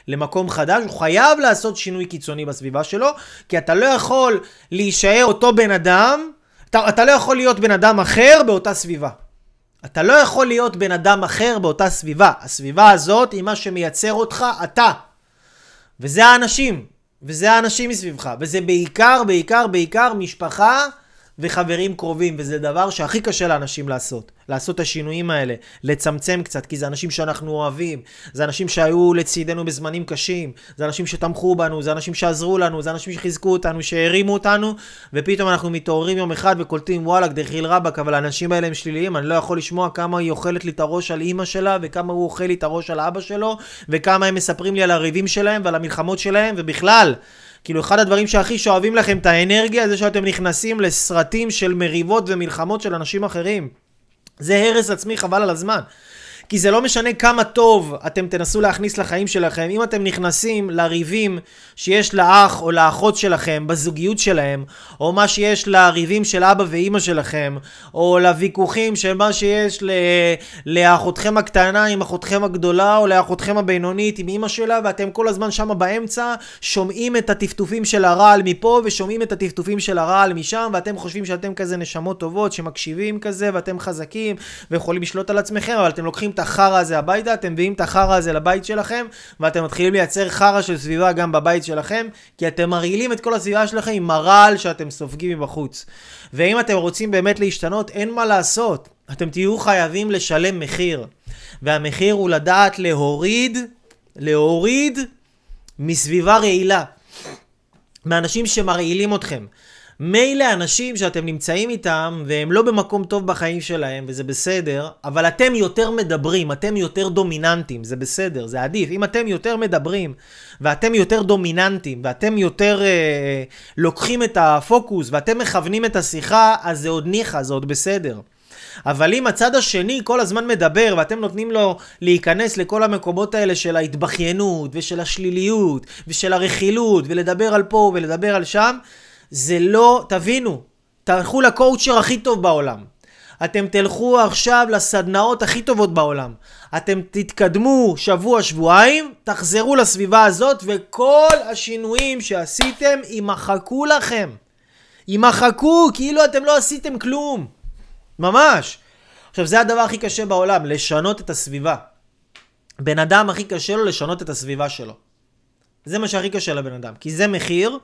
למקום חדש, הוא חייב לעשות שינוי קיצוני בסביבה שלו, כי אתה לא יכול להישאר אותו בן אדם, אתה לא יכול להיות בן אדם אחר באותה סביבה. אתה לא יכול להיות בן אדם אחר באותה סביבה. הסביבה הזאת היא מה שמייצר אותך, אתה. וזה האנשים, וזה האנשים מסביבך, וזה בעיקר, בעיקר, בעיקר משפחה, וחברים קרובים, וזה דבר שהכי קשה לאנשים לעשות את השינויים האלה, לצמצם קצת, כי זה אנשים שאנחנו אוהבים, זה אנשים שהיו לצידנו בזמנים קשים, זה אנשים שתמכו בנו, זה אנשים שעזרו לנו, זה אנשים שחיזקו אותנו, שהרימו אותנו, ופתאום אנחנו מתעוררים יום אחד וקולטים, וואלה, דחיל רבק, אבל האנשים האלה הם שליליים, אני לא יכול לשמוע כמה היא אוכלת לי את הראש על אמא שלה, וכמה הוא אוכל לי את הראש על אבא שלו, וכמה הם מספרים לי על הריבים שלהם ועל המלחמות שלהם, ובכלל, כאילו אחד הדברים שהכי שואבים לכם את האנרגיה, זה שאתם נכנסים לסרטים של מריבות ומלחמות של אנשים אחרים. זה הרס עצמי חבל על הזמן. כי זה לא משנה כמה טוב אתם תנסו להכניס לחיים שלכם, אם אתם נכנסים לריבים שיש לאח או לאחות שלכם בזוגיות שלהם, או מה שיש לריבים של אבא ואימא שלכם, או לוויכוחים של מה שיש לאחותכם הקטנה עם אחותכם הגדולה, או לאחותכם הבינונית עם אימא שלה, ואתם כל הזמן שם באמצע שומעים את הטפטופים של הרעל מפה ושומעים את הטפטופים של הרעל משם, ואתם חושבים שאתם כזה נשמות טובות שמקשיבים כזה, ואתם חזקים ויכולים לשלוט על עצמכם, אבל אתם לוקחים את החרה הזה הביתה, אתם מביאים את החרה הזה לבית שלכם, ואתם מתחילים לייצר חרה של סביבה גם בבית שלכם, כי אתם מרעילים את כל הסביבה שלכם עם הרעל שאתם סופגים מבחוץ. ואם אתם רוצים באמת להשתנות, אין מה לעשות, אתם תהיו חייבים לשלם מחיר, והמחיר הוא לדעת להוריד מסביבה רעילה, מאנשים שמרעילים אתכם. מילא אנשים שאתם נמצאים איתם והם לא במקום טוב בחיים שלהם, וזה בסדר, אבל אתם יותר מדברים, אתם יותר דומיננטים, זה בסדר, זה עדיף. אם אתם יותר מדברים ואתם יותר דומיננטים ואתם יותר לוקחים את הפוקוס ואתם מכוונים את השיחה, אז זה עוד ניחא, זה עוד בסדר. אבל אם הצד השני כל הזמן מדבר ואתם נותנים לו להיכנס לכל המקומות האלה של ההתבחיינות ושל השליליות ושל הרכילות ולדבר על פה ולדבר על שם, זה לא, תבינו, תלכו לקואוצ'ר הכי טוב בעולם. אתם תלכו עכשיו לסדנאות הכי טובות בעולם. אתם תתקדמו שבוע, שבועיים, תחזרו לסביבה הזאת, וכל השינויים שעשיתם יימחקו לכם. יימחקו, כאילו אתם לא עשיתם כלום. ממש. עכשיו, זה הדבר הכי קשה בעולם, לשנות את הסביבה. בן אדם הכי קשה לו לשנות את הסביבה שלו. זה מה שהכי קשה לבן אדם, כי זה מחיר.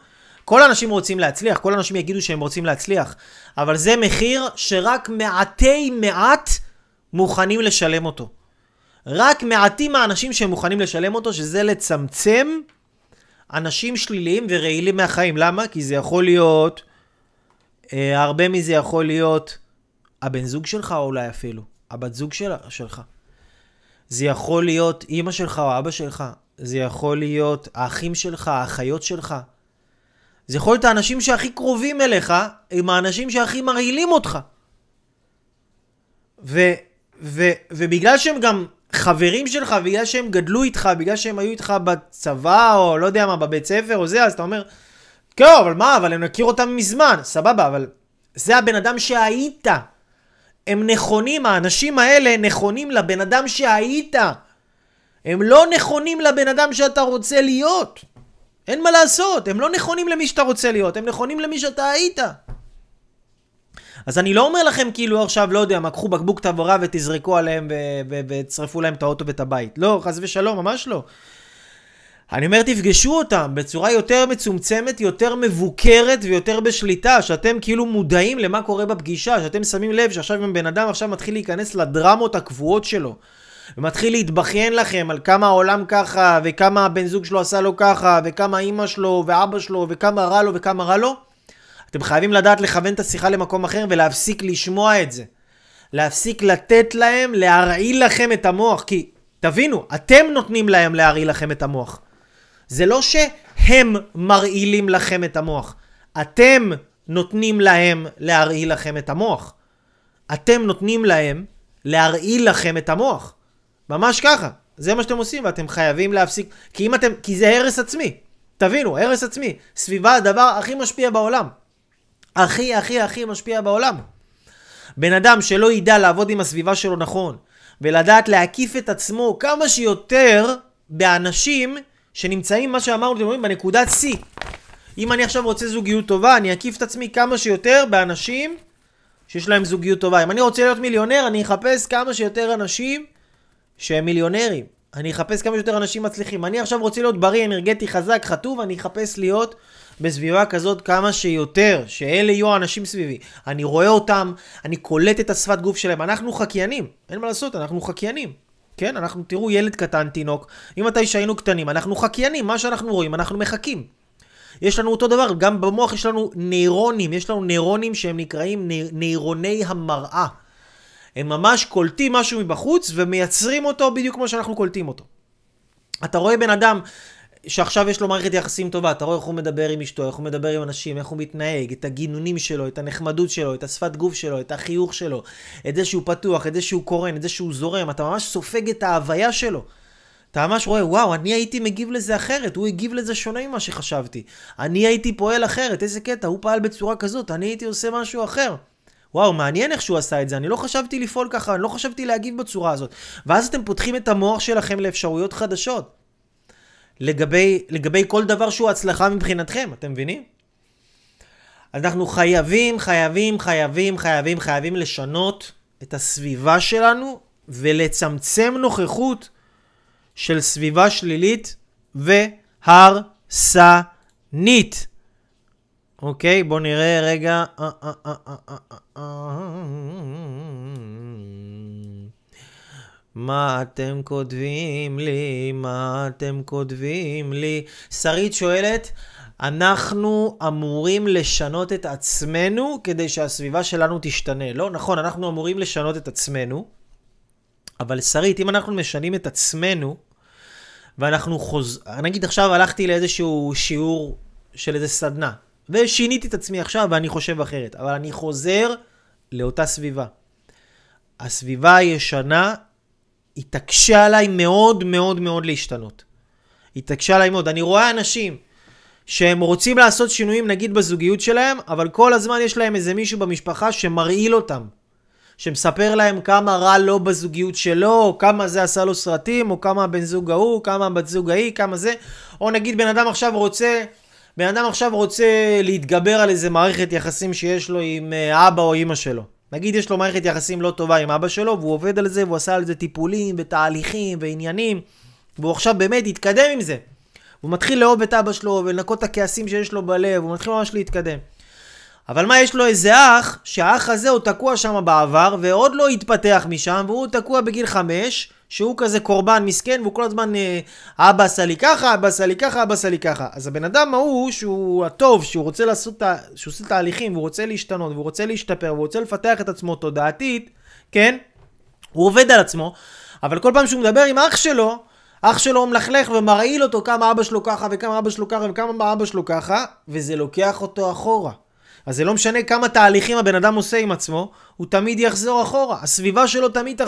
כל האנשים רוצים להצליח, כל האנשים יגידו שהם רוצים להצליח, אבל זה מחיר שרק מעטי מעט מוכנים לשלם אותו. רק מעטים האנשים שהם מוכנים לשלם אותו, שזה לצמצם אנשים שליליים ורעילים מהחיים. למה? כי זה יכול להיות הרבה מזה יכול להיות הבן זוג שלך, אולי אפילו הבת זוג שלך. זה יכול להיות אמא שלך או אבא שלך. זה יכול להיות האחים שלך, האחיות שלך. זה יכול להיות האנשים שהכי קרובים אליך, עם האנשים שהכי מרעילים אותך. ובגלל שהם גם חברים שלך, בגלל שהם גדלו איתך, בגלל שהם היו איתך בצבא, או לא יודע מה, בבית ספר או זה, אז אתה אומר, כן, אבל מה, אבל הם נכיר אותם מזמן, סבבה, אבל זה הבן אדם שהיית. הם נכונים, האנשים האלה נכונים לבן אדם שהיית. הם לא נכונים לבן אדם שאתה רוצה להיות. אין מה לעשות, הם לא נכונים למי שאתה רוצה להיות, הם נכונים למי שאתה היית. אז אני לא אומר לכם כאילו עכשיו, לא יודע, מקחו בקבוק תבורה ותזרקו עליהם וצרפו להם את האוטו ואת הבית. לא, חס ושלום, ממש לא. אני אומר, תפגשו אותם בצורה יותר מצומצמת, יותר מבוקרת ויותר בשליטה, שאתם כאילו מודעים למה קורה בפגישה, שאתם שמים לב שעכשיו אם בן אדם עכשיו מתחיל להיכנס לדרמות הקבועות שלו, ומתחיל להתבכיין לכם על כמה העולם ככה, וכמה הבן זוג שלו עשה לו ככה, וכמה אמא שלו ואבא שלו, וכמה רע לו וכמה רע לו, אתם חייבים לדעת לכוון את השיחה למקום אחר ולהפסיק לשמוע את זה. להפסיק לתת להם להרעיל לכם את המוח, כי תבינו, אתם נותנים להם להרעיל לכם את המוח. זה לא שהם מרעילים לכם את המוח. אתם נותנים להם להרעיל לכם את המוח. אתם נותנים להם להרעיל לכם את המוח. ממש ככה. זה מה שאתם עושים ואתם חייבים להפסיק. כי זה הרס עצמי. תבינו, הרס עצמי. סביבה הדבר הכי משפיע בעולם. הכי, הכי, הכי משפיע בעולם. בן אדם שלא ידע לעבוד עם הסביבה שלו נכון, ולדעת להקיף את עצמו כמה שיותר באנשים שנמצאים, מה שאמרנו, אתם אומרים, בנקודת C. אם אני עכשיו רוצה זוגיות טובה, אני אקיף את עצמי כמה שיותר באנשים שיש להם זוגיות טובה. אם אני רוצה להיות מיליונר, אני אחפש כמה שיותר אנשים שהם מיליונרים. אני אחפש כמה שיותר אנשים מצליחים. אני עכשיו רוצה להיות בריא, אנרגטי, חזק, חטוב, אני אחפש להיות בסביבה כזאת כמה שיותר, שאלה יהיו האנשים סביבי. אני רואה אותם, אני קולט את השפת גוף שלהם. אנחנו חקיינים, אין מה לעשות, אנחנו חקיינים. כן, אנחנו, תראו, ילד קטן, תינוק, אם מתי שהיינו קטנים, אנחנו חקיינים, מה שאנחנו רואים, אנחנו מחכים. יש לנו אותו דבר, גם במוח יש לנו נירונים, יש לנו נירונים שהם נקראים נירוני המראה. הם ממש קולטים משהו מבחוץ ומייצרים אותו בדיוק כמו שאנחנו קולטים אותו. אתה רואה בן אדם שעכשיו יש לו מערכת יחסים טובה, אתה רואה איך הוא מדבר עם אשתו, איך הוא מדבר עם אנשים, איך הוא מתנהג, את הגינונים שלו, את הנחמדות שלו, את השפת גוף שלו, את החיוך שלו, את זה שהוא פתוח, את זה שהוא קורן, את זה שהוא זורם, אתה ממש סופג את ההוויה שלו. אתה ממש רואה, וואו, אני הייתי מגיב לזה אחרת, הוא הגיב לזה שונה ממה שחשבתי. אני הייתי פועל אחרת, איזה קטע, הוא פעל בצורה כזאת, אני הייתי עושה משהו אחר. וואו, מעניין איך שהוא עשה את זה, אני לא חשבתי לפעול ככה, אני לא חשבתי להגיב בצורה הזאת. ואז אתם פותחים את המוח שלכם לאפשרויות חדשות. לגבי כל דבר שהוא הצלחה מבחינתכם, אתם מבינים? אנחנו חייבים לשנות את הסביבה שלנו ולצמצם נוכחות של סביבה שלילית והרסנית. אוקיי, בואו נראה רגע. מה אתם כותבים לי? מה אתם כותבים לי? שרית שואלת, אנחנו אמורים לשנות את עצמנו כדי שהסביבה שלנו תשתנה. לא, נכון, אנחנו אמורים לשנות את עצמנו. אבל שרית, אם אנחנו משנים את עצמנו, ואנחנו נגיד עכשיו הלכתי לאיזשהו שיעור של איזה סדנה, ושיניתי את עצמי עכשיו ואני חושב אחרת, אבל אני חוזר לאותה סביבה. הסביבה הישנה היא תקשה עליי מאוד מאוד מאוד להשתנות. היא תקשה עליי מאוד. אני רואה אנשים שהם רוצים לעשות שינויים נגיד בזוגיות שלהם, אבל כל הזמן יש להם איזה מישהו במשפחה שמרעיל אותם. שמספר להם כמה רע לו בזוגיות שלו, או כמה זה עשה לו סרטים, או כמה בן זוג ההוא, כמה בת זוג ההיא, כמה זה. או נגיד בן אדם עכשיו רוצה להתגבר על איזה מערכת יחסים שיש לו עם אבא או אמא שלו. נגיד יש לו מערכת יחסים לא טובה עם אבא שלו, והוא עובד על זה, והוא עשה על זה טיפולים ותהליכים ועניינים, והוא עכשיו באמת יתקדם עם זה. הוא מתחיל לאהוב את אבא שלו ולנקות את הכעסים שיש לו בלב, הוא מתחיל ממש להתקדם. אבל מה, יש לו איזה אח, שהאח הזה הוא תקוע שם בעבר, ועוד לא התפתח משם, והוא תקוע בגיל 5, שהוא כזה קורבן מסכן, והוא כל הזמן אבא עשה לי ככה, אבא עשה לי ככה, אבא עשה לי ככה. אז הבן אדם ההוא שהוא הטוב, שהוא רוצה לעשות, שהוא עושה תהליכים, והוא רוצה להשתנות, והוא רוצה להשתפר, והוא רוצה לפתח את עצמו תודעתית, כן? הוא עובד על עצמו, אבל כל פעם שהוא מדבר עם אח שלו מלכלך ומרעיל אותו כמה אבא שלו ככה וכמה אבא שלו ככה וכמה אבא שלו ככה, וזה לוקח אותו אחורה. אז זה לא משנה כמה תהליכים הבן אדם עושה עם עצמו, הוא תמיד יחזור אחורה. הסביבה שלו תמיד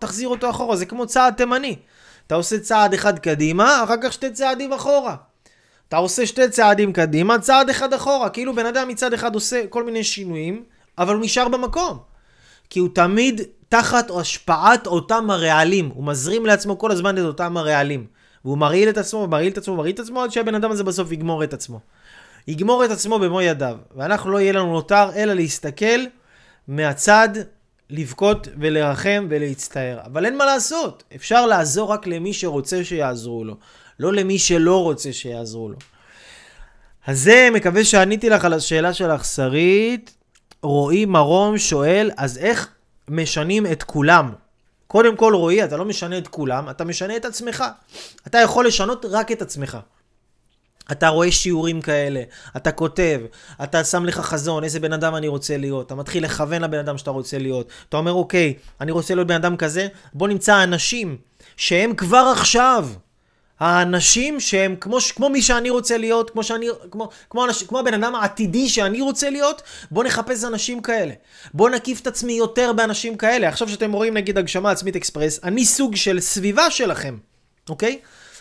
תחזיר אותו אחורה. זה כמו צעד תימני. אתה עושה צעד אחד קדימה, אחר כך שתי צעדים אחורה. אתה עושה שתי צעדים קדימה, צעד אחד אחורה. כאילו בן אדם מצד אחד עושה כל מיני שינויים, אבל הוא נשאר במקום. כי הוא תמיד תחת השפעת אותם הרעלים. הוא מזרים לעצמו כל הזמן את אותם הרעלים. והוא מרעיל את עצמו, מרעיל את עצמו, מרעיל את עצמו, עד שהבן אדם הזה בסוף יגמור את עצמו. יגמור את עצמו במו ידיו, ואנחנו לא יהיה לנו נותר אלא להסתכל מהצד, לבכות ולרחם ולהצטער. אבל אין מה לעשות, אפשר לעזור רק למי שרוצה שיעזרו לו, לא למי שלא רוצה שיעזרו לו. אז זה, מקווה שעניתי לך על השאלה שלך, שרית. רועי מרום שואל, אז איך משנים את כולם? קודם כל רועי, אתה לא משנה את כולם, אתה משנה את עצמך. אתה יכול לשנות רק את עצמך. אתה רואה שיעורים כאלה, אתה כותב, אתה שם לך חזון, איזה בן אדם אני רוצה להיות, אתה מתחיל לכוון לבן אדם שאתה רוצה להיות, אתה אומר אוקיי, אני רוצה להיות בן אדם כזה, בוא נמצא אנשים שהם כבר עכשיו, האנשים שהם כמו מי שאני רוצה להיות, כמו הבן אדם העתידי שאני רוצה להיות, בוא נחפש אנשים כאלה, בוא נקיף את עצמי יותר באנשים כאלה. עכשיו שאתם רואים נגיד הגשמה עצמית אקספרס, אני סוג של סביבה שלכם, אוקיי?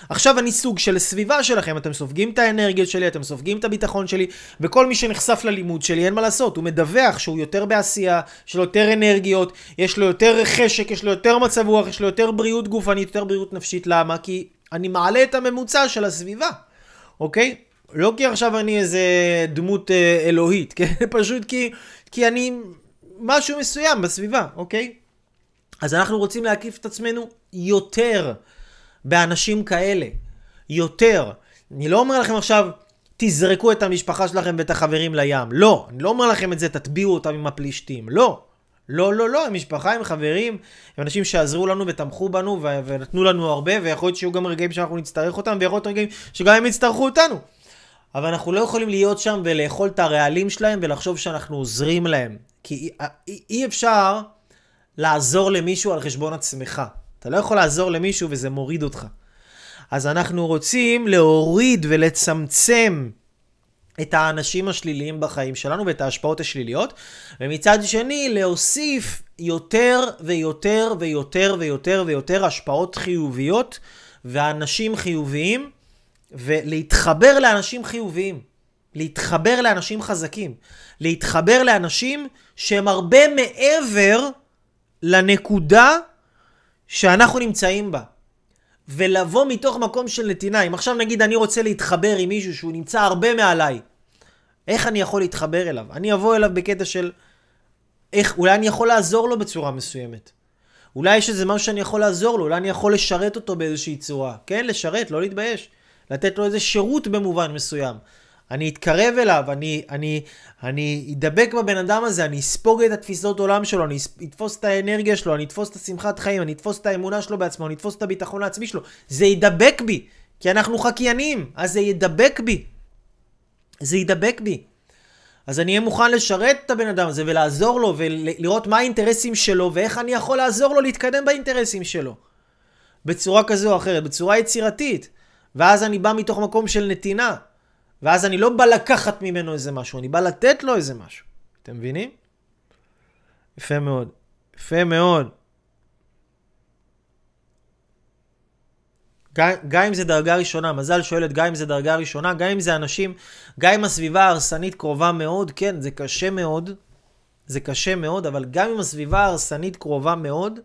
עכשיו אני סוג של סביבה שלכם, אתם סופגים את האנרגיה שלי, אתם סופגים את הביטחון שלי, וכל מי שנחשף ללימוד שלי אין מה לעשות, הוא מדווח שהוא יותר בעשייה, יש לו יותר אנרגיות, יש לו יותר חשק, יש לו יותר מצב רוח, יש לו יותר בריאות גופנית, יותר בריאות נפשית. למה? כי אני מעלה את הממוצע של הסביבה, אוקיי? לא כי עכשיו אני איזה דמות אלוהית, כן? פשוט כי אני משהו מסוים בסביבה, אוקיי? אז אנחנו רוצים להקיף את עצמנו יותר באנשים כאלה, יותר. אני לא אומר לכם עכשיו, תזרקו את המשפחה שלכם ואת החברים לים. לא, אני לא אומר לכם את זה, תטביעו אותם עם הפלישתים. לא, לא, לא, לא. המשפחה הם חברים, הם אנשים שעזרו לנו ותמכו בנו ונתנו לנו הרבה, ויכול להיות שיהיו גם רגעים שאנחנו נצטרך אותם, ויכול להיות רגעים שגם הם יצטרכו אותנו. אבל אנחנו לא יכולים להיות שם ולאכול את הרעלים שלהם ולחשוב שאנחנו עוזרים להם. כי אי אפשר לעזור למישהו על חשבון עצמך. אתה לא יכול לעזור למישהו וזה מוריד אותך. אז אנחנו רוצים להוריד ולצמצם את האנשים השליליים בחיים שלנו ואת ההשפעות השליליות, ומצד שני להוסיף יותר ויותר ויותר ויותר ויותר השפעות חיוביות ואנשים חיוביים, ולהתחבר לאנשים חיוביים, להתחבר לאנשים חזקים, להתחבר לאנשים שהם הרבה מעבר לנקודה שאנחנו נמצאים בה, ולבוא מתוך מקום של נתינה. אם עכשיו נגיד אני רוצה להתחבר עם מישהו שהוא נמצא הרבה מעליי, איך אני יכול להתחבר אליו? אני אבוא אליו בקטע של איך, אולי אני יכול לעזור לו בצורה מסוימת, אולי יש איזה משהו שאני יכול לעזור לו, אולי אני יכול לשרת אותו באיזושהי צורה, כן? לשרת, לא להתבייש, לתת לו איזה שירות במובן מסוים. אני אתקרב אליו, אני אדבק בבן אדם הזה, אני אספוג את התפיסות עולם שלו, אני אתפוס את האנרגיה שלו, אני אתפוס את השמחת חיים, אני אתפוס את האמונה שלו בעצמו, אני אתפוס את הביטחון העצמי שלו. זה ידבק בי, כי אנחנו חקיינים, אז זה ידבק בי. זה ידבק בי. אז אני אהיה מוכן לשרת את הבן אדם הזה ולעזור לו ולראות מה האינטרסים שלו ואיך אני יכול לעזור לו להתקדם באינטרסים שלו. בצורה כזו או אחרת, בצורה יצירתית. ואז אני בא מתוך מקום של נתינה. ואז אני לא בא לקחת ממנו איזה משהו, אני בא לתת לו איזה משהו. אתם מבינים? יפה מאוד. יפה מאוד. גם אם זה דרגה ראשונה, מזל שואלת, גם אם זה דרגה ראשונה, גם אם זה אנשים, גם אם הסביבה ההרסנית קרובה מאוד, כן, זה קשה מאוד, זה קשה מאוד, אבל גם אם הסביבה ההרסנית קרובה מאוד,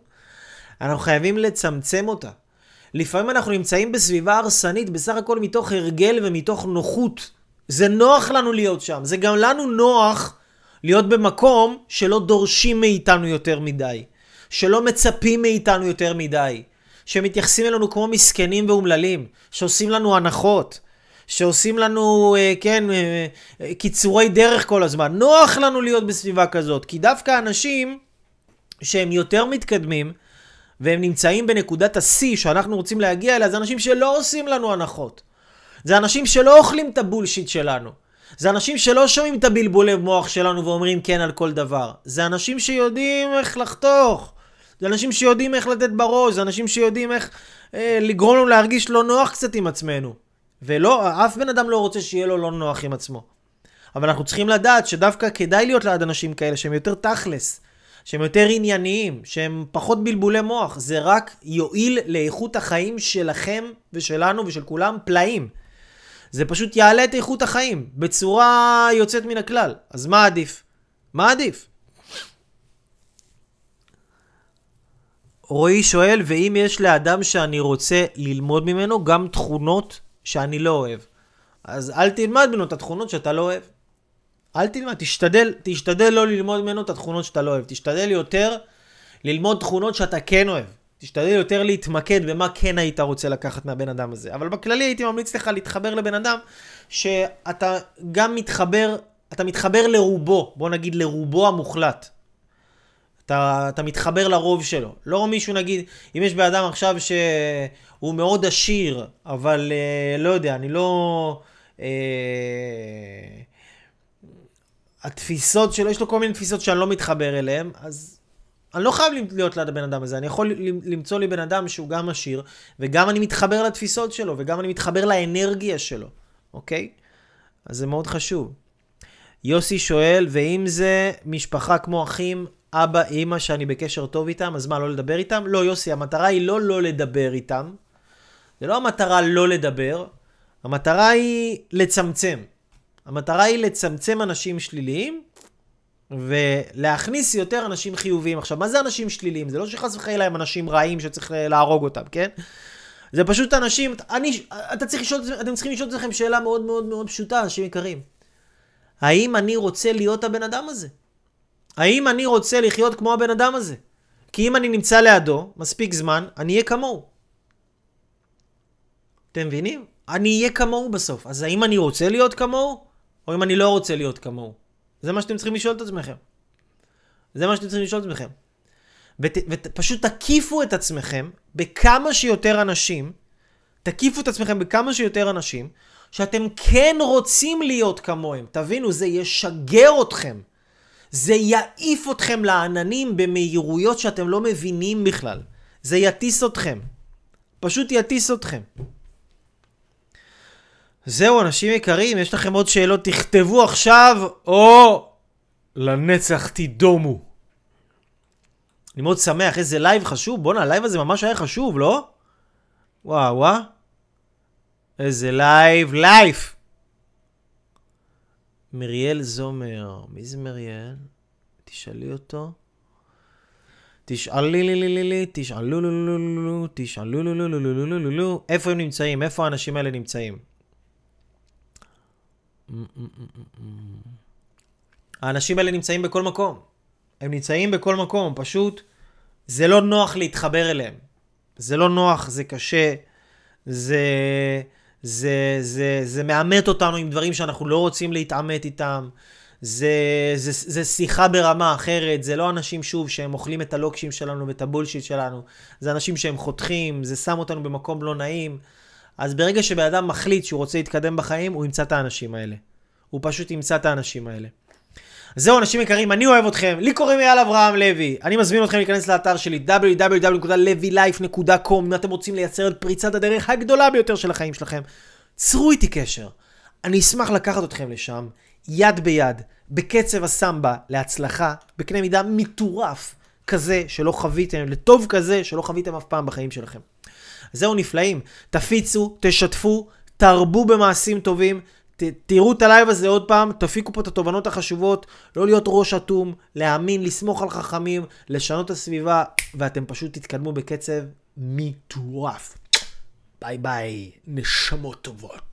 אנחנו חייבים לצמצם אותה. לפעמים אנחנו נמצאים בסביבה הרסנית, בסך הכל מתוך הרגל ומתוך נוחות. זה נוח לנו להיות שם. זה גם לנו נוח להיות במקום שלא דורשים מאיתנו יותר מדי. שלא מצפים מאיתנו יותר מדי. שמתייחסים אלינו כמו מסכנים ואומללים. שעושים לנו הנחות. שעושים לנו, כן, קיצורי דרך כל הזמן. נוח לנו להיות בסביבה כזאת. כי דווקא אנשים שהם יותר מתקדמים, והם נמצאים בנקודת ה-C שאנחנו רוצים להגיע אליה, זה אנשים שלא עושים לנו הנחות. זה אנשים שלא אוכלים את הבולשיט שלנו. זה אנשים שלא שומעים את הבלבולי מוח שלנו ואומרים כן על כל דבר. זה אנשים שיודעים איך לחתוך. זה אנשים שיודעים איך לתת בראש. זה אנשים שיודעים איך לגרום לנו להרגיש לא נוח קצת עם עצמנו. ולא, אף בן אדם לא רוצה שיהיה לו לא נוח עם עצמו. אבל אנחנו צריכים לדעת שדווקא כדאי להיות ליד אנשים כאלה שהם יותר תכלס, שהם יותר ענייניים, שהם פחות בלבולי מוח. זה רק יועיל לאיכות החיים שלכם ושלנו ושל כולם פלאים. זה פשוט יעלה את איכות החיים בצורה יוצאת מן הכלל. אז מה עדיף? מה עדיף? רועי שואל, ואם יש לאדם שאני רוצה ללמוד ממנו גם תכונות שאני לא אוהב, אז אל תלמד ממנו את התכונות שאתה לא אוהב. אל תלמד, תשתדל לא ללמוד ממנו את התכונות שאתה לא אוהב. תשתדל יותר ללמוד תכונות שאתה כן אוהב. תשתדל יותר להתמקד במה כן היית רוצה לקחת מהבן אדם הזה. אבל בכללי הייתי ממליץ לך להתחבר לבן אדם שאתה גם מתחבר, אתה מתחבר לרובו, בוא נגיד לרובו המוחלט. אתה מתחבר לרוב שלו. לא מישהו, נגיד, אם יש באדם עכשיו שהוא מאוד עשיר, אבל לא יודע, אני לא... התפיסות שלו, יש לו כל מיני תפיסות שאני לא מתחבר אליהן, אז אני לא חייב להיות ליד הבן אדם הזה. אני יכול למצוא לי בן אדם שהוא גם עשיר, וגם אני מתחבר לתפיסות שלו, וגם אני מתחבר לאנרגיה שלו. אוקיי? אז זה מאוד חשוב. יוסי שואל, ואם זה משפחה כמו אחים, אבא, אמא, שאני בקשר טוב איתם, אז מה, לא לדבר איתם? לא, יוסי, המטרה היא לא לדבר איתם. זה לא המטרה לא לדבר. המטרה היא לצמצם. המטרה היא לצמצם אנשים שליליים ולהכניס יותר אנשים חיוביים. עכשיו, מה זה אנשים שליליים? זה לא שחס וחלילה הם אנשים רעים שצריך להרוג אותם, כן? זה פשוט אנשים, אתם צריכים לשאול את עצמכם שאלה מאוד מאוד מאוד פשוטה, אנשים יקרים. האם אני רוצה להיות הבן אדם הזה? האם אני רוצה לחיות כמו הבן אדם הזה? כי אם אני נמצא לידו מספיק זמן, אני אהיה כמוהו. אתם מבינים? אני אהיה כמוהו בסוף. אז האם אני רוצה להיות כמוהו? או אם אני לא רוצה להיות כמוהו? זה מה שאתם צריכים לשאול את עצמכם. זה מה שאתם צריכים לשאול את עצמכם. ופשוט תקיפו את עצמכם בכמה שיותר אנשים, תקיפו את עצמכם בכמה שיותר אנשים, שאתם כן רוצים להיות כמוהם. תבינו, זה ישגר אתכם. זה יעיף אתכם לעננים במהירויות שאתם לא מבינים בכלל. זה יטיס אתכם. פשוט יטיס אתכם. זהו, אנשים יקרים, יש לכם עוד שאלות? תכתבו עכשיו, או לנצח תידומו. אני מאוד שמח, איזה לייב חשוב. בוא'נה, הלייב הזה ממש היה חשוב, לא? וואו, וואו. איזה לייב, לייף. מריאל זומר, מי זה מריאל? תשאלי אותו. תשאלו, איפה הם נמצאים? איפה האנשים האלה נמצאים? האנשים האלה נמצאים בכל מקום. הם נמצאים בכל מקום, פשוט זה לא נוח להתחבר אליהם. זה לא נוח, זה קשה, זה מאמת אותנו עם דברים שאנחנו לא רוצים להתעמת איתם. זה שיחה ברמה אחרת. זה לא אנשים, שוב, שהם אוכלים את הלוקשים שלנו ואת הבולשיט שלנו. זה אנשים שהם חותכים, זה שם אותנו במקום לא נעים. אז ברגע שבאדם מחליט שהוא רוצה להתקדם בחיים, הוא ימצא את האנשים האלה. הוא פשוט ימצא את האנשים האלה. זהו, אנשים יקרים, אני אוהב אתכם. לי קוראים אייל אברהם לוי. אני מזמין אתכם להיכנס לאתר שלי www.levylife.com. אם אתם רוצים לייצר את פריצת הדרך הגדולה ביותר של החיים שלכם, צרו איתי קשר. אני אשמח לקחת אתכם לשם, יד ביד, בקצב הסמבה, להצלחה, בקנה מידה מטורף כזה שלא חוויתם, לטוב כזה שלא חוויתם אף פעם בחיים שלכם. זהו, נפלאים. תפיצו, תשתפו, תרבו במעשים טובים, תראו את הלייב הזה עוד פעם, תפיקו פה את התובנות החשובות, לא להיות ראש אטום, להאמין, לסמוך על חכמים, לשנות הסביבה, ואתם פשוט תתקדמו בקצב מטורף. ביי ביי, נשמות טובות.